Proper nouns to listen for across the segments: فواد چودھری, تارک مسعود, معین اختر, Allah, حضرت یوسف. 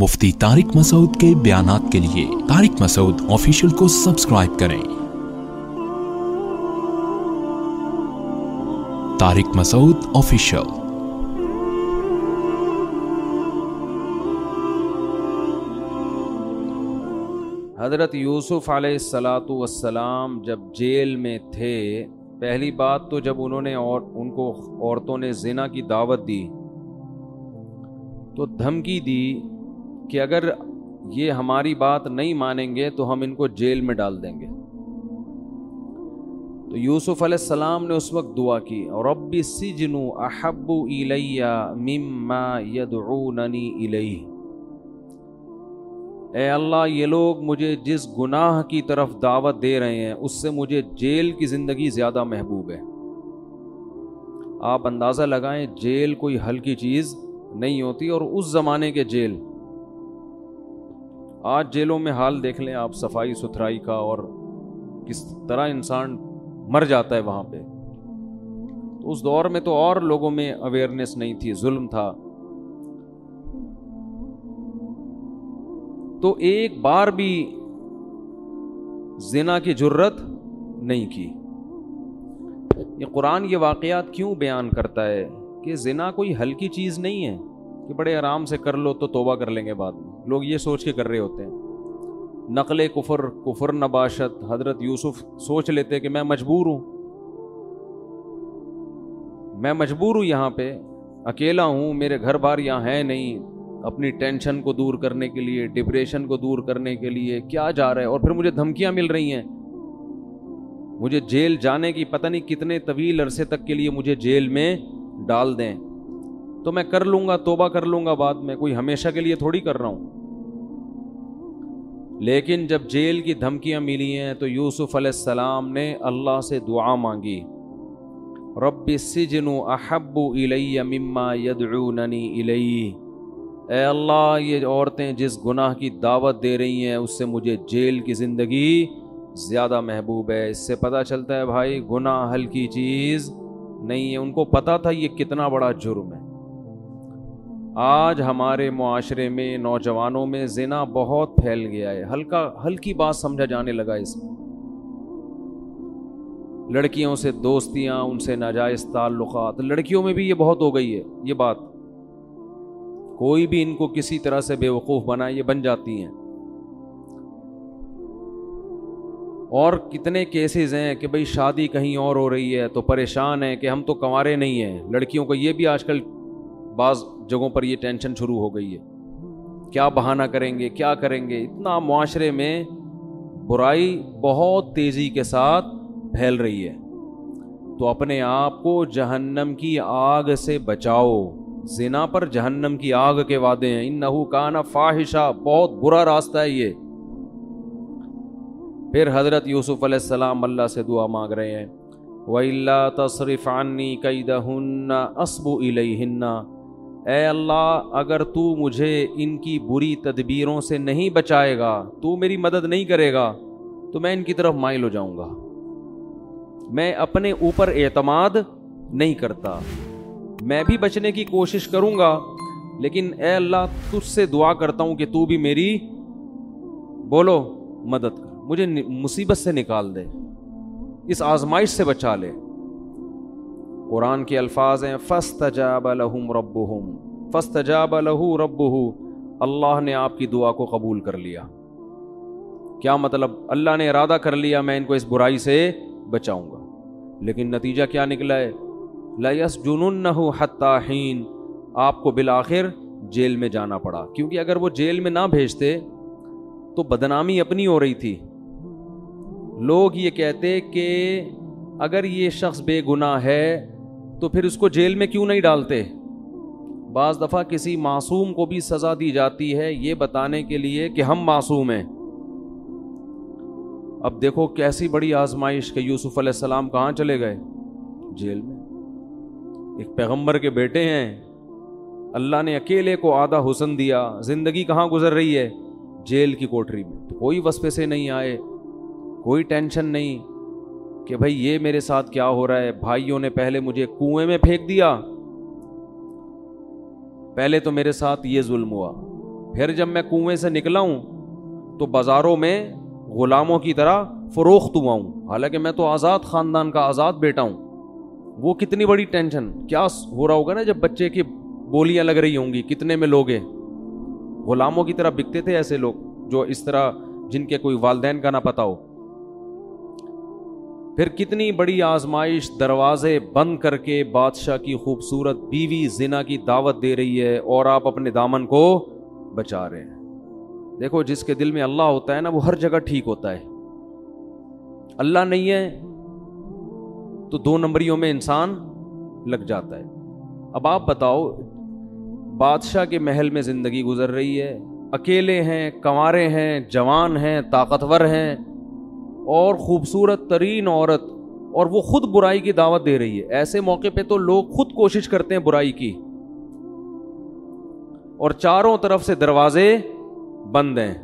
مفتی تارک مسعود کے بیانات کے لیے تارک مسعود آفیشیل کو سبسکرائب کریں۔ تارک مسعود آفیشیل۔ حضرت یوسف علیہ السلام جب جیل میں تھے، پہلی بات تو جب انہوں نے اور ان کو عورتوں نے زنا کی دعوت دی تو دھمکی دی کہ اگر یہ ہماری بات نہیں مانیں گے تو ہم ان کو جیل میں ڈال دیں گے۔ تو یوسف علیہ السلام نے اس وقت دعا کی، رب السجن احب الی مما یدعوننی الیہ، اے اللہ یہ لوگ مجھے جس گناہ کی طرف دعوت دے رہے ہیں اس سے مجھے جیل کی زندگی زیادہ محبوب ہے۔ آپ اندازہ لگائیں جیل کوئی ہلکی چیز نہیں ہوتی، اور اس زمانے کے جیل، آج جیلوں میں حال دیکھ لیں آپ صفائی ستھرائی کا، اور کس طرح انسان مر جاتا ہے وہاں پہ۔ تو اس دور میں تو اور لوگوں میں اویئرنیس نہیں تھی، ظلم تھا۔ تو ایک بار بھی زنا کی جرت نہیں کی۔ یہ قرآن یہ واقعات کیوں بیان کرتا ہے کہ زنا کوئی ہلکی چیز نہیں ہے کہ بڑے آرام سے کر لو تو توبہ کر لیں گے بعد میں۔ لوگ یہ سوچ کے کر رہے ہوتے ہیں، نقل کفر، کفر نباشت۔ حضرت یوسف سوچ لیتے کہ میں مجبور ہوں، یہاں پہ اکیلا ہوں، میرے گھر بار یہاں ہے نہیں، اپنی ٹینشن کو دور کرنے کے لیے، ڈپریشن کو دور کرنے کے لیے کیا جا رہا ہے، اور پھر مجھے دھمکیاں مل رہی ہیں، مجھے جیل جانے کی پتہ نہیں کتنے طویل عرصے تک کے لیے مجھے جیل میں ڈال دیں، تو میں کر لوں گا، توبہ کر لوں گا بعد میں، کوئی ہمیشہ کے لیے تھوڑی کر رہا ہوں۔ لیکن جب جیل کی دھمکیاں ملی ہیں تو یوسف علیہ السلام نے اللہ سے دعا مانگی، رب السجن احب الی مما یدعوننی الیہ، اے اللہ یہ عورتیں جس گناہ کی دعوت دے رہی ہیں اس سے مجھے جیل کی زندگی زیادہ محبوب ہے۔ اس سے پتہ چلتا ہے بھائی گناہ ہلکی چیز نہیں ہے، ان کو پتہ تھا یہ کتنا بڑا جرم ہے۔ آج ہمارے معاشرے میں، نوجوانوں میں زنا بہت پھیل گیا ہے، ہلکی بات سمجھا جانے لگا ہے۔ اس لڑکیوں سے دوستیاں، ان سے ناجائز تعلقات، لڑکیوں میں بھی یہ بہت ہو گئی ہے یہ بات، کوئی بھی ان کو کسی طرح سے بے وقوف بنا، یہ بن جاتی ہیں۔ اور کتنے کیسز ہیں کہ بھئی شادی کہیں اور ہو رہی ہے تو پریشان ہیں کہ ہم تو کنوارے نہیں ہیں۔ لڑکیوں کو یہ بھی آج کل بعض جگہوں پر یہ ٹینشن شروع ہو گئی ہے، کیا بہانہ کریں گے، کیا کریں گے۔ اتنا معاشرے میں برائی بہت تیزی کے ساتھ پھیل رہی ہے۔ تو اپنے آپ کو جہنم کی آگ سے بچاؤ۔ زنا پر جہنم کی آگ کے وعدے ہیں، انہو کان فاحشہ، بہت برا راستہ ہے یہ۔ پھر حضرت یوسف علیہ السلام اللہ سے دعا مانگ رہے ہیں، وَإِلَّا تَصْرِفْ عَنِّي كَيْدَهُنَّ أَصْبُ إِلَيْهِنَّ، اے اللہ اگر تو مجھے ان کی بری تدبیروں سے نہیں بچائے گا، تو میری مدد نہیں کرے گا، تو میں ان کی طرف مائل ہو جاؤں گا، میں اپنے اوپر اعتماد نہیں کرتا، میں بھی بچنے کی کوشش کروں گا لیکن اے اللہ تجھ سے دعا کرتا ہوں کہ تو بھی میری بولو مدد کر، مجھے مصیبت سے نکال دے، اس آزمائش سے بچا لے۔ قرآن کے الفاظ ہیں، فاستجاب لہم ربہم، فاستجاب لہ ربہ، اللہ نے آپ کی دعا کو قبول کر لیا۔ کیا مطلب؟ اللہ نے ارادہ کر لیا میں ان کو اس برائی سے بچاؤں گا، لیکن نتیجہ کیا نکلا ہے، لَيَسْجُنُنَّهُ حَتَّى حِينٍ، آپ کو بالآخر جیل میں جانا پڑا، کیونکہ اگر وہ جیل میں نہ بھیجتے تو بدنامی اپنی ہو رہی تھی۔ لوگ یہ کہتے کہ اگر یہ شخص بے گناہ ہے تو پھر اس کو جیل میں کیوں نہیں ڈالتے۔ بعض دفعہ کسی معصوم کو بھی سزا دی جاتی ہے یہ بتانے کے لیے کہ ہم معصوم ہیں۔ اب دیکھو کیسی بڑی آزمائش کہ یوسف علیہ السلام کہاں چلے گئے، جیل میں۔ ایک پیغمبر کے بیٹے ہیں، اللہ نے اکیلے کو آدھا حسن دیا، زندگی کہاں گزر رہی ہے، جیل کی کوٹری میں۔ کوئی وسوسے سے نہیں آئے، کوئی ٹینشن نہیں کہ بھائی یہ میرے ساتھ کیا ہو رہا ہے۔ بھائیوں نے پہلے مجھے کنویں میں پھینک دیا، پہلے تو میرے ساتھ یہ ظلم ہوا، پھر جب میں کنویں سے نکلا ہوں تو بازاروں میں غلاموں کی طرح فروخت ہوا ہوں, حالانکہ میں تو آزاد خاندان کا آزاد بیٹا ہوں. وہ کتنی بڑی ٹینشن, کیا ہو رہا ہوگا نا جب بچے کی بولیاں لگ رہی ہوں گی, کتنے میں لوگ ہیں. غلاموں کی طرح بکتے تھے ایسے لوگ جو اس طرح جن کے کوئی والدین کا نہ پتہ ہو. پھر کتنی بڑی آزمائش, دروازے بند کر کے بادشاہ کی خوبصورت بیوی زنا کی دعوت دے رہی ہے اور آپ اپنے دامن کو بچا رہے ہیں. دیکھو جس کے دل میں اللہ ہوتا ہے نا وہ ہر جگہ ٹھیک ہوتا ہے. اللہ نہیں ہے تو دو نمبریوں میں انسان لگ جاتا ہے. اب آپ بتاؤ, بادشاہ کے محل میں زندگی گزر رہی ہے, اکیلے ہیں, کنوارے ہیں, جوان ہیں, طاقتور ہیں, اور خوبصورت ترین عورت, اور وہ خود برائی کی دعوت دے رہی ہے. ایسے موقع پہ تو لوگ خود کوشش کرتے ہیں برائی کی, اور چاروں طرف سے دروازے بند ہیں.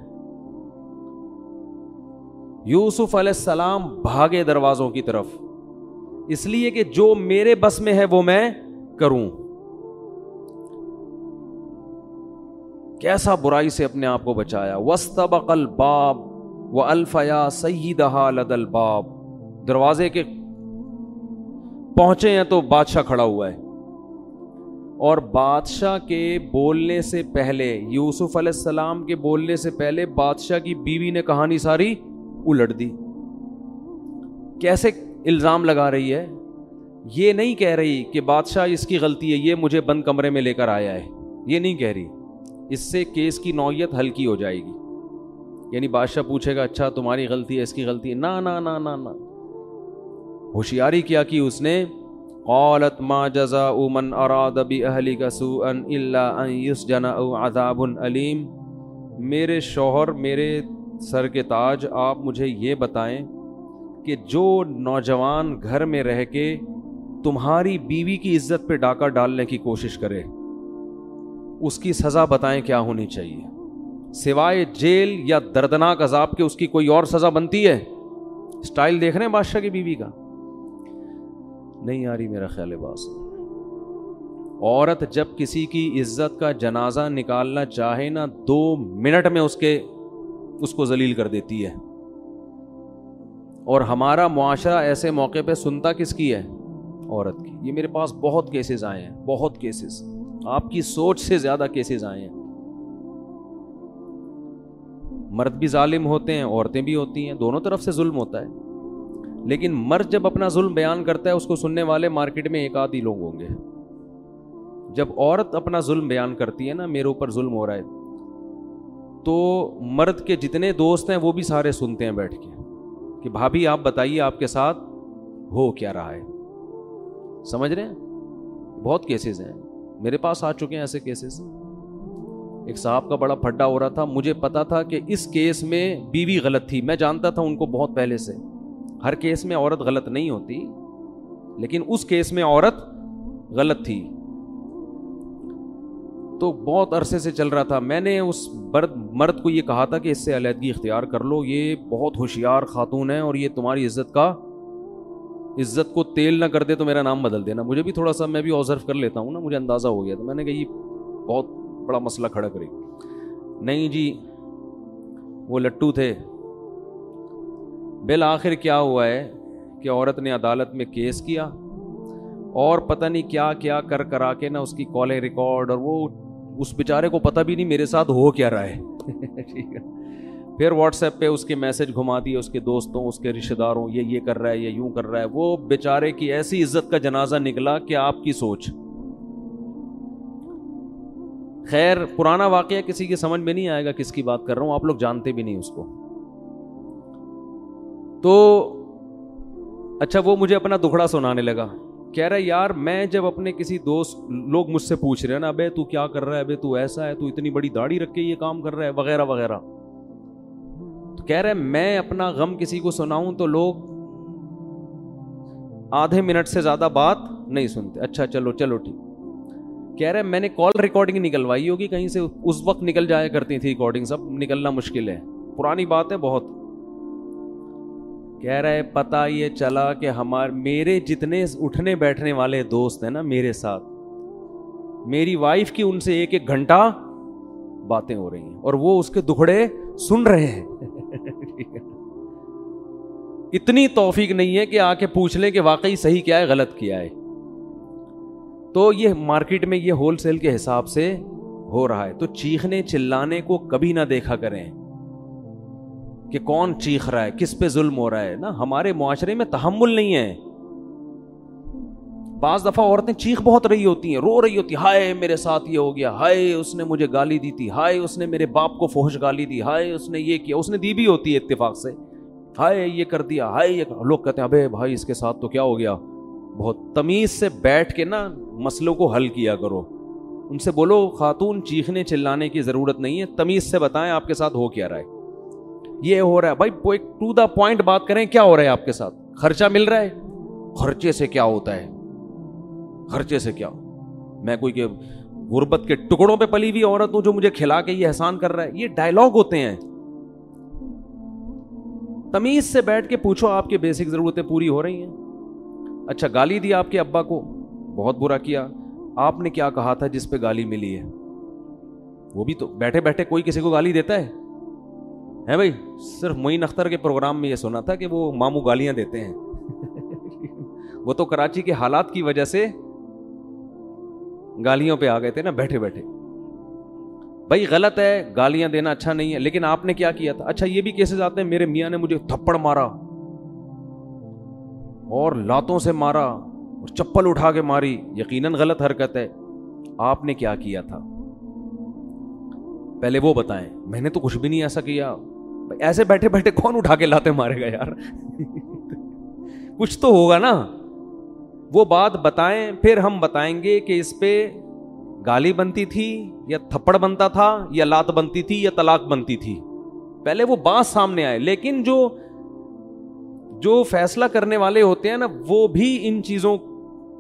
یوسف علیہ السلام بھاگے دروازوں کی طرف, اس لیے کہ جو میرے بس میں ہے وہ میں کروں. کیسا برائی سے اپنے آپ کو بچایا. وَاسْتَبَقَ الْبَابَ وَأَلْفَ يَا سَيِّدَهَا لَدَى الْبَابِ. دروازے کے پہنچے ہیں تو بادشاہ کھڑا ہوا ہے, اور بادشاہ کے بولنے سے پہلے, یوسف علیہ السلام کے بولنے سے پہلے بادشاہ کی بیوی نے کہانی ساری الٹ دی. کیسے الزام لگا رہی ہے, یہ نہیں کہہ رہی کہ بادشاہ اس کی غلطی ہے, یہ مجھے بند کمرے میں لے کر آیا ہے, یہ نہیں کہہ رہی. اس سے کیس کی نوعیت ہلکی ہو جائے گی. یعنی بادشاہ پوچھے گا اچھا تمہاری غلطی ہے, اس کی غلطی ہے؟ نا نا نا نا نا, ہوشیاری کیا کی اس نے. قالت ما جزاء من اراد باہلک سوءا الا ان یسجن او عذاب الیم. میرے شوہر, میرے سر کے تاج, آپ مجھے یہ بتائیں کہ جو نوجوان گھر میں رہ کے تمہاری بیوی کی عزت پہ ڈاکہ ڈالنے کی کوشش کرے, اس کی سزا بتائیں کیا ہونی چاہیے. سوائے جیل یا دردناک عذاب کے اس کی کوئی اور سزا بنتی ہے؟ سٹائل دیکھ رہے ہیں بادشاہ کی بیوی کا. نہیں آ رہی میرا خیال باز. عورت جب کسی کی عزت کا جنازہ نکالنا چاہے نا 2 منٹ میں اس کو ذلیل کر دیتی ہے. اور ہمارا معاشرہ ایسے موقع پہ سنتا کس کی ہے؟ عورت کی. یہ میرے پاس بہت کیسز آئے ہیں, بہت کیسز, آپ کی سوچ سے زیادہ کیسز آئے ہیں. مرد بھی ظالم ہوتے ہیں, عورتیں بھی ہوتی ہیں, دونوں طرف سے ظلم ہوتا ہے. لیکن مرد جب اپنا ظلم بیان کرتا ہے اس کو سننے والے مارکیٹ میں 1 آدھ ہی لوگ ہوں گے. جب عورت اپنا ظلم بیان کرتی ہے نا میرے اوپر ظلم ہو رہا ہے, تو مرد کے جتنے دوست ہیں وہ بھی سارے سنتے ہیں بیٹھ کے کہ بھابھی آپ بتائیے آپ کے ساتھ ہو کیا رہا ہے. سمجھ رہے ہیں, بہت کیسز ہیں میرے پاس آ چکے ہیں ایسے کیسز. ایک صاحب کا بڑا پھڈا ہو رہا تھا, مجھے پتا تھا کہ اس کیس میں بیوی غلط تھی, میں جانتا تھا ان کو بہت پہلے سے. ہر کیس میں عورت غلط نہیں ہوتی, لیکن اس کیس میں عورت غلط تھی. تو بہت عرصے سے چل رہا تھا. میں نے اس مرد کو یہ کہا تھا کہ اس سے علیحدگی اختیار کر لو, یہ بہت ہوشیار خاتون ہے اور یہ تمہاری عزت کو تیل نہ کر دے تو میرا نام بدل دینا. مجھے بھی تھوڑا سا, میں بھی آبزرو کر لیتا ہوں نا, مجھے اندازہ ہو گیا. تو میں نے کہا یہ بہت بڑا مسئلہ کھڑا کرے. نہیں جی وہ لٹو تھے. بالآخر کیا ہوا ہے کہ عورت نے عدالت میں کیس کیا, اور پتہ نہیں کیا کیا کر کرا کے نا اس کی کالیں ریکارڈ, اور وہ اس بیچارے کو پتہ بھی نہیں میرے ساتھ ہو کیا رہا ہے. ٹھیک ہے, پھر واٹس ایپ پہ اس کے میسج گھما دیے اس کے دوستوں, اس کے رشتہ داروں, یہ کر رہا ہے, یہ یوں کر رہا ہے. وہ بیچارے کی ایسی عزت کا جنازہ نکلا کہ آپ کی سوچ. خیر پرانا واقعہ کسی کی سمجھ میں نہیں آئے گا کس کی بات کر رہا ہوں, آپ لوگ جانتے بھی نہیں اس کو. تو اچھا وہ مجھے اپنا دکھڑا سنانے لگا. کہہ رہا یار میں جب اپنے کسی دوست, لوگ مجھ سے پوچھ رہے ہیں نا ابے تو کیا کر رہا ہے, ابے تو ایسا ہے, تو اتنی بڑی داڑھی رکھ کے یہ کام کر رہا ہے وغیرہ وغیرہ. تو کہہ رہا میں اپنا غم کسی کو سناؤں تو لوگ 0.5 منٹ سے زیادہ بات نہیں سنتے. اچھا چلو چلو ٹھیک. کہہ رہے میں نے کال ریکارڈنگ نکلوائی ہوگی کہیں سے, اس وقت نکل جایا کرتی تھی ریکارڈنگ, سب نکلنا مشکل ہے, پرانی بات ہے بہت. کہہ رہے پتا یہ چلا کہ میرے جتنے اٹھنے بیٹھنے والے دوست ہیں نا میرے ساتھ, میری وائف کی ان سے 1 گھنٹہ باتیں ہو رہی ہیں اور وہ اس کے دکھڑے سن رہے ہیں. اتنی توفیق نہیں ہے کہ آ کے پوچھ لیں کہ واقعی صحیح کیا ہے غلط کیا ہے. تو یہ مارکیٹ میں یہ ہول سیل کے حساب سے ہو رہا ہے. تو چیخنے چلانے کو کبھی نہ دیکھا کریں کہ کون چیخ رہا ہے, کس پہ ظلم ہو رہا ہے نا. ہمارے معاشرے میں تحمل نہیں ہے. بعض دفعہ عورتیں چیخ بہت رہی ہوتی ہیں, رو رہی ہوتی, ہائے میرے ساتھ یہ ہو گیا, ہائے اس نے مجھے گالی دی تھی, ہائے اس نے میرے باپ کو فحش گالی دی, ہائے اس نے یہ کیا, اس نے دی بھی ہوتی ہے اتفاق سے, ہائے یہ کر دیا, ہائے. لوگ کہتے ہیں ابے بھائی اس کے ساتھ تو کیا ہو گیا. بہت تمیز سے بیٹھ کے نا مسئلوں کو حل کیا کرو. ان سے بولو خاتون چیخنے چلانے کی ضرورت نہیں ہے, تمیز سے بتائیں آپ کے ساتھ ہو کیا رہا ہے, یہ ہو رہا ہے بھائی, ٹو دا پوائنٹ بات کریں کیا ہو رہا ہے آپ کے ساتھ. خرچہ مل رہا ہے, خرچے سے کیا ہوتا ہے, خرچے سے کیا میں کوئی کہ غربت کے ٹکڑوں پہ پلی ہوئی عورت ہوں جو مجھے کھلا کے یہ احسان کر رہا ہے. یہ ڈائلاگ ہوتے ہیں. تمیز سے بیٹھ کے پوچھو آپ کی بیسک ضرورتیں پوری ہو رہی ہیں. اچھا گالی دی آپ کے ابا کو, بہت برا کیا, آپ نے کیا کہا تھا جس پہ گالی ملی ہے؟ وہ بھی تو بیٹھے بیٹھے کوئی کسی کو گالی دیتا ہے ہیں بھائی؟ صرف معین اختر کے پروگرام میں یہ سنا تھا کہ وہ ماموں گالیاں دیتے ہیں. وہ تو کراچی کے حالات کی وجہ سے گالیوں پہ آ گئے تھے نا بیٹھے بیٹھے. بھائی غلط ہے, گالیاں دینا اچھا نہیں ہے, لیکن آپ نے کیا کیا تھا. اچھا یہ بھی کیسز آتے ہیں, میرے میاں نے مجھے تھپڑ مارا اور لاتوں سے مارا اور چپل اٹھا کے ماری. یقیناً غلط حرکت ہے. آپ نے کیا کیا تھا پہلے وہ بتائیں. میں نے تو کچھ بھی نہیں ایسا کیا. ایسے بیٹھے بیٹھے کون اٹھا کے لاتے مارے گا یار. کچھ تو ہوگا نا. وہ بات بتائیں, پھر ہم بتائیں گے کہ اس پہ گالی بنتی تھی یا تھپڑ بنتا تھا یا لات بنتی تھی یا طلاق بنتی تھی. پہلے وہ بات سامنے آئے. لیکن جو فیصلہ کرنے والے ہوتے ہیں نا, وہ بھی ان چیزوں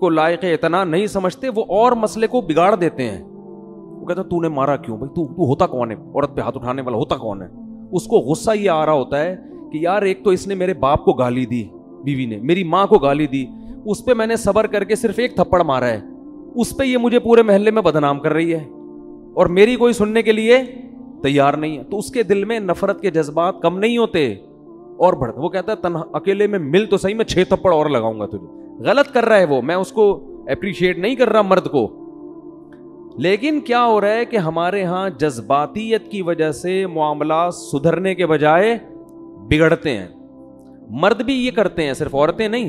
کو لائق اعتنا نہیں سمجھتے. وہ اور مسئلے کو بگاڑ دیتے ہیں. وہ کہتے ہیں تو نے مارا کیوں بھائی, تو ہوتا کون ہے, عورت پہ ہاتھ اٹھانے والا ہوتا کون ہے. اس کو غصہ یہ آ رہا ہوتا ہے کہ یار ایک تو اس نے میرے باپ کو گالی دی, بیوی نے میری ماں کو گالی دی, اس پہ میں نے صبر کر کے صرف ایک تھپڑ مارا ہے, اس پہ یہ مجھے پورے محلے میں بدنام کر رہی ہے اور میری کوئی سننے کے لیے تیار نہیں ہے. تو اس کے دل میں نفرت کے جذبات کم نہیں ہوتے اور بڑھتے. وہ کہتا ہے تنہا اکیلے میں مل تو صحیح, میں 6 تھپڑ اور لگاؤں گا تجھے. غلط کر رہا ہے وہ, میں اس کو اپریشیٹ نہیں کر رہا مرد کو. لیکن کیا ہو رہا ہے کہ ہمارے ہاں جذباتیت کی وجہ سے معاملات سدھرنے کے بجائے بگڑتے ہیں. مرد بھی یہ کرتے ہیں, صرف عورتیں نہیں.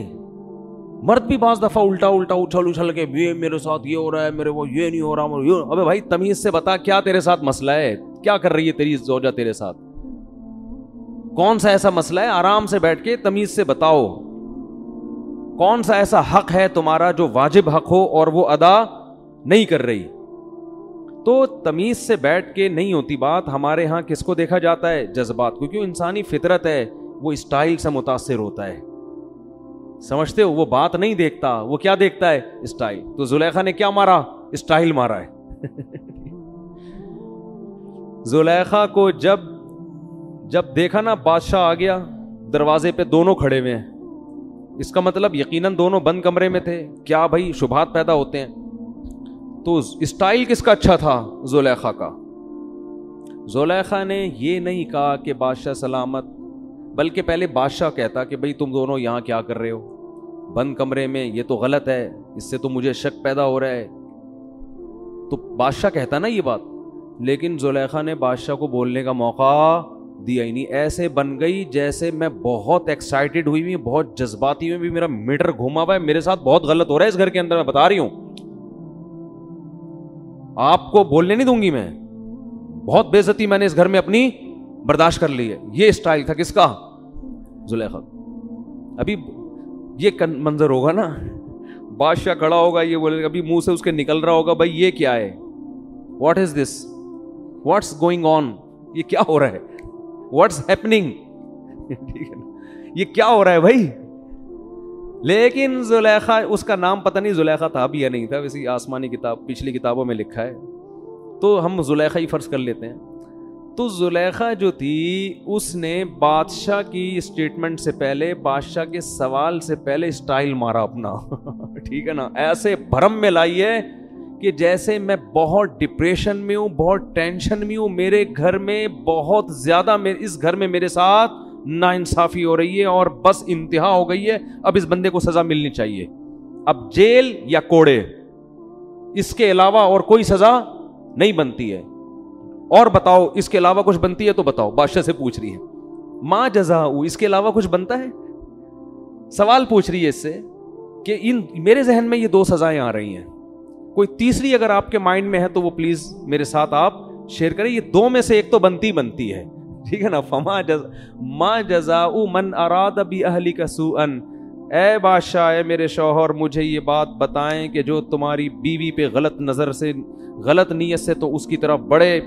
مرد بھی بعض دفعہ الٹا الٹا اچھل اچھل کے یہ میرے ساتھ یہ ہو رہا ہے, میرے وہ یہ نہیں ہو رہا یہ. ابے بھائی تمیز سے بتا کیا تیرے ساتھ مسئلہ ہے, کیا کر رہی ہے تیری زوجہ تیرے ساتھ, کون سا ایسا مسئلہ ہے. آرام سے بیٹھ کے تمیز سے بتاؤ کون سا ایسا حق ہے تمہارا جو واجب حق ہو اور وہ ادا نہیں کر رہی. تو تمیز سے بیٹھ کے نہیں ہوتی بات. ہمارے ہاں کس کو دیکھا جاتا ہے؟ جذبات کو. کیوں؟ انسانی فطرت ہے, وہ اسٹائل سے متاثر ہوتا ہے. سمجھتے ہو؟ وہ بات نہیں دیکھتا, وہ کیا دیکھتا ہے؟ اسٹائل. تو زلیخا نے کیا مارا؟ اسٹائل مارا ہے. زلیخا کو جب دیکھا نا بادشاہ آ گیا, دروازے پہ دونوں کھڑے ہوئے ہیں. اس کا مطلب یقیناً دونوں بند کمرے میں تھے. کیا بھائی شبہات پیدا ہوتے ہیں. تو اسٹائل کس کا اچھا تھا؟ زلیخا کا. زلیخا نے یہ نہیں کہا کہ بادشاہ سلامت, بلکہ پہلے بادشاہ کہتا کہ بھئی تم دونوں یہاں کیا کر رہے ہو بند کمرے میں, یہ تو غلط ہے, اس سے تو مجھے شک پیدا ہو رہا ہے. تو بادشاہ کہتا نا یہ بات. لیکن زلیخا نے بادشاہ کو بولنے کا موقع دیا ہی نہیں. ایسے بن گئی جیسے میں بہت ایکسائٹیڈ ہوئی ہوئی, بہت جذباتی ہوئی, میرا میٹر گھوما ہوا ہے, میرے ساتھ بہت غلط ہو رہا ہے اس گھر کے اندر, میں بتا رہی ہوں آپ کو بولنے نہیں دوں گی میں, بہت بے عزتی میں نے اس گھر میں اپنی برداشت کر لی ہے. یہ اسٹائل تھا کس کا؟ زلیخا. ابھی یہ منظر ہوگا نا, بادشاہ کھڑا ہوگا, یہ بولے گا, ابھی منہ سے اس کے نکل رہا ہوگا بھائی یہ کیا ہے, what is this, what's going on, یہ کیا ہو رہا ہے, واٹس ہیپننگ, ٹھیک ہے نا, یہ کیا ہو رہا ہے بھائی. لیکن زلیخا, اس کا نام پتہ نہیں زلیخا تھا بھی یا نہیں تھا, ویسی آسمانی کتاب پچھلی کتابوں میں لکھا ہے تو ہم زلیخا ہی فرض کر لیتے ہیں. تو زلیخا جو تھی اس نے بادشاہ کی اسٹیٹمنٹ سے پہلے, بادشاہ کے سوال سے پہلے اسٹائل مارا اپنا. ٹھیک ہے نا, ایسے بھرم میں لائی ہے کہ جیسے میں بہت ڈپریشن میں ہوں, بہت ٹینشن میں ہوں, میرے گھر میں بہت زیادہ, اس گھر میں میرے ساتھ ناانصافی ہو رہی ہے اور بس انتہا ہو گئی ہے, اب اس بندے کو سزا ملنی چاہیے. اب جیل یا کوڑے, اس کے علاوہ اور کوئی سزا نہیں بنتی ہے. اور بتاؤ اس کے علاوہ کچھ بنتی ہے تو بتاؤ, بادشاہ سے پوچھ رہی ہے. ما جزا, اس کے علاوہ کچھ بنتا ہے؟ سوال پوچھ رہی ہے اس سے کہ ان میرے ذہن میں یہ دو سزائیں آ رہی ہیں, کوئی تیسری اگر آپ کے مائنڈ میں ہے تو وہ پلیز میرے ساتھ آپ شیئر کریں. یہ دو میں سے ایک تو بنتی بنتی ہے, ٹھیک ہے نا. فما ما جزا من اراد باہلک سوءا, اے بادشاہ, اے میرے شوہر, مجھے یہ بات بتائیں کہ جو تمہاری بیوی پہ غلط نظر سے, غلط نیت سے تو اس کی طرف بڑھے,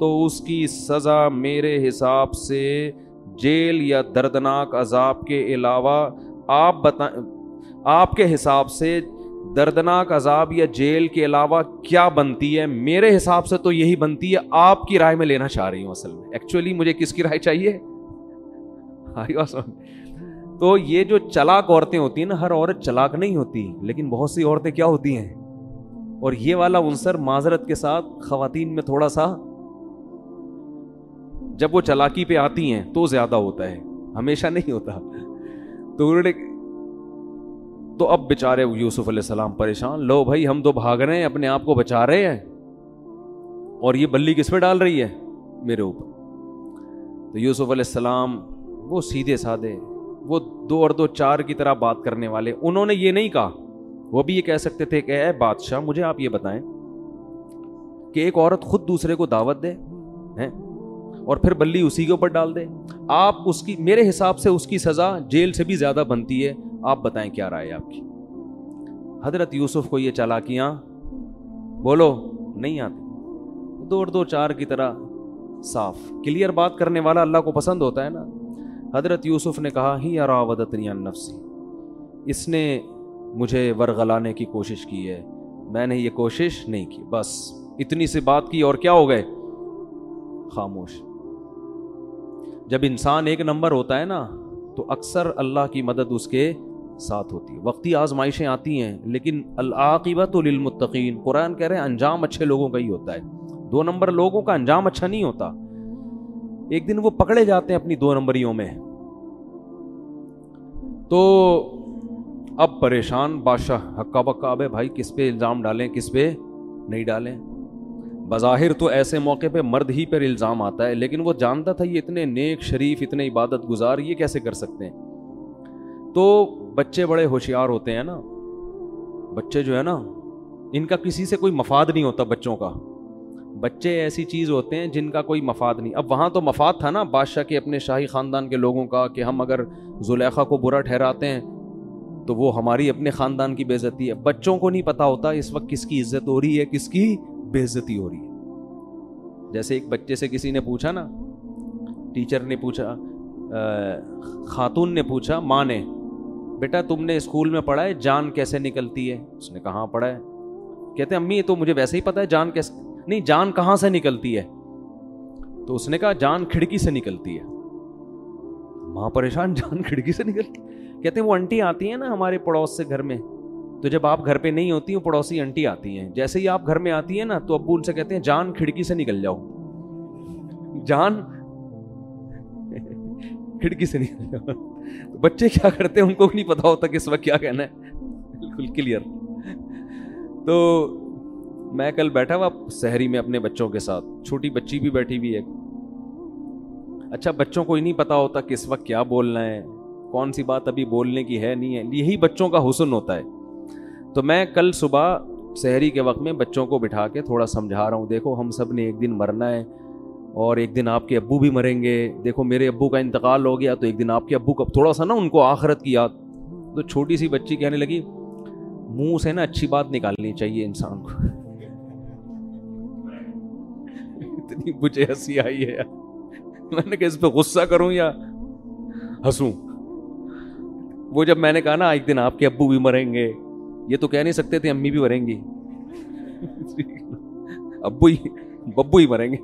تو اس کی سزا میرے حساب سے جیل یا دردناک عذاب کے علاوہ, آپ بتائیں آپ کے حساب سے دردناک عذاب یا جیل کے علاوہ کیا بنتی ہے؟ میرے حساب سے تو یہی بنتی ہے. آپ کی رائے میں لینا چاہ رہی ہوں اصل میں, ایکچولی مجھے کس کی رائے چاہیے؟ تو یہ جو چلاک عورتیں ہوتی ہیں نا, ہر عورت چلاک نہیں ہوتی, لیکن بہت سی عورتیں کیا ہوتی ہیں, اور یہ والا عنصر معذرت کے ساتھ خواتین میں تھوڑا سا جب وہ چلاکی پہ آتی ہیں تو زیادہ ہوتا ہے, ہمیشہ نہیں ہوتا. تو اب بیچارے یوسف علیہ السلام پریشان, لو بھائی ہم تو بھاگ رہے ہیں, اپنے آپ کو بچا رہے ہیں, اور یہ بلی کس پہ ڈال رہی ہے؟ میرے اوپر. تو یوسف علیہ السلام وہ سیدھے سادھے, وہ دو اور دو چار کی طرح بات کرنے والے, انہوں نے یہ نہیں کہا, وہ بھی یہ کہہ سکتے تھے کہ اے بادشاہ مجھے آپ یہ بتائیں کہ ایک عورت خود دوسرے کو دعوت دے اور پھر بلی اسی کے اوپر ڈال دے, آپ اس کی میرے حساب سے اس کی سزا جیل سے بھی زیادہ بنتی ہے, آپ بتائیں کیا رائے ہے آپ کی. حضرت یوسف کو یہ چالاکیاں بولو نہیں آتی, دو اور دو چار کی طرح صاف کلیئر بات کرنے والا اللہ کو پسند ہوتا ہے نا. حضرت یوسف نے کہا ہی راودتنی عن نفسی, اس نے مجھے ورغلانے کی کوشش کی ہے, میں نے یہ کوشش نہیں کی, بس اتنی سی بات کی اور کیا ہو گئے خاموش. جب انسان ایک نمبر ہوتا ہے نا تو اکثر اللہ کی مدد اس کے ساتھ ہوتی ہے. وقتی آزمائشیں آتی ہیں لیکن العاقبۃ للمتقین, قرآن کہہ رہے ہیں انجام اچھے لوگوں کا ہی ہوتا ہے, دو نمبر لوگوں کا انجام اچھا نہیں ہوتا. ایک دن وہ پکڑے جاتے ہیں اپنی دو نمبریوں میں. تو اب پریشان بادشاہ ہکا بکا, اب بھائی کس پہ الزام ڈالیں کس پہ نہیں ڈالیں. بظاہر تو ایسے موقع پہ مرد ہی پر الزام آتا ہے, لیکن وہ جانتا تھا یہ اتنے نیک شریف اتنے عبادت گزار یہ کیسے کر سکتے ہیں. تو بچے بڑے ہوشیار ہوتے ہیں نا, بچے جو ہے نا ان کا کسی سے کوئی مفاد نہیں ہوتا, بچوں کا, بچے ایسی چیز ہوتے ہیں جن کا کوئی مفاد نہیں. اب وہاں تو مفاد تھا نا بادشاہ کے اپنے شاہی خاندان کے لوگوں کا کہ ہم اگر زلیخا کو برا ٹھہراتے ہیں تو وہ ہماری اپنے خاندان کی بےعزتی ہے. بچوں کو نہیں پتہ ہوتا اس وقت کس کی عزت ہو رہی ہے کس کی بےعزتی ہو رہی ہے. جیسے ایک بچے سے کسی نے پوچھا نا, ٹیچر نے پوچھا, خاتون نے پوچھا ماں نے, بیٹا تم نے اسکول میں پڑھا ہے جان کیسے نکلتی ہے؟ اس نے کہاں پڑھا ہے؟ کہتے ہیں امی تو مجھے ویسے ہی پتہ ہے جان کیسے, نہیں جان کہاں سے نکلتی ہے؟ تو اس نے کہا جان کھڑکی سے نکلتی ہے. ماں پریشان, جان کھڑکی سے نکلتی؟ کہتے ہیں وہ انٹی آتی ہیں نا ہمارے پڑوس سے گھر میں, تو جب آپ گھر پہ نہیں ہوتی وہ پڑوسی انٹی آتی ہیں, جیسے ہی آپ گھر میں آتی ہیں نا تو ابو ان سے کہتے ہیں جان کھڑکی سے نکل جاؤ, جان کھڑکی سے نکل جاؤ. بچے کیا کرتے ہیں ان کو نہیں پتا ہوتا کہ اس وقت کیا کہنا ہے, بالکل کلیئر. تو میں کل بیٹھا ہوا سحری میں اپنے بچوں کے ساتھ, چھوٹی بچی بھی بیٹھی ہوئی ہے. اچھا بچوں کو ہی نہیں پتا ہوتا کس وقت کیا بولنا ہے, کون سی بات ابھی بولنے کی ہے نہیں ہے, یہی بچوں کا حسن ہوتا ہے. تو میں کل صبح سحری کے وقت میں بچوں کو بٹھا کے تھوڑا سمجھا رہا ہوں, دیکھو ہم سب نے ایک دن مرنا ہے اور ایک دن آپ کے ابو بھی مریں گے, دیکھو میرے ابو کا انتقال ہو گیا تو ایک دن آپ کے ابو کا, تھوڑا سا نا ان کو آخرت کی یاد. تو چھوٹی سی بچی کہنے لگی منہ سے نا اچھی بات نکالنی چاہیے انسان کو. مجھے ہنسی آئی ہے یار, میں نے کہا اس پہ غصہ کروں یا ہنسوں. وہ جب میں نے کہا نا ایک دن آپ کے ابو بھی مریں گے, یہ تو کہہ نہیں سکتے تھے امی بھی مریں گی, ابو ہی ببو ہی مریں گے.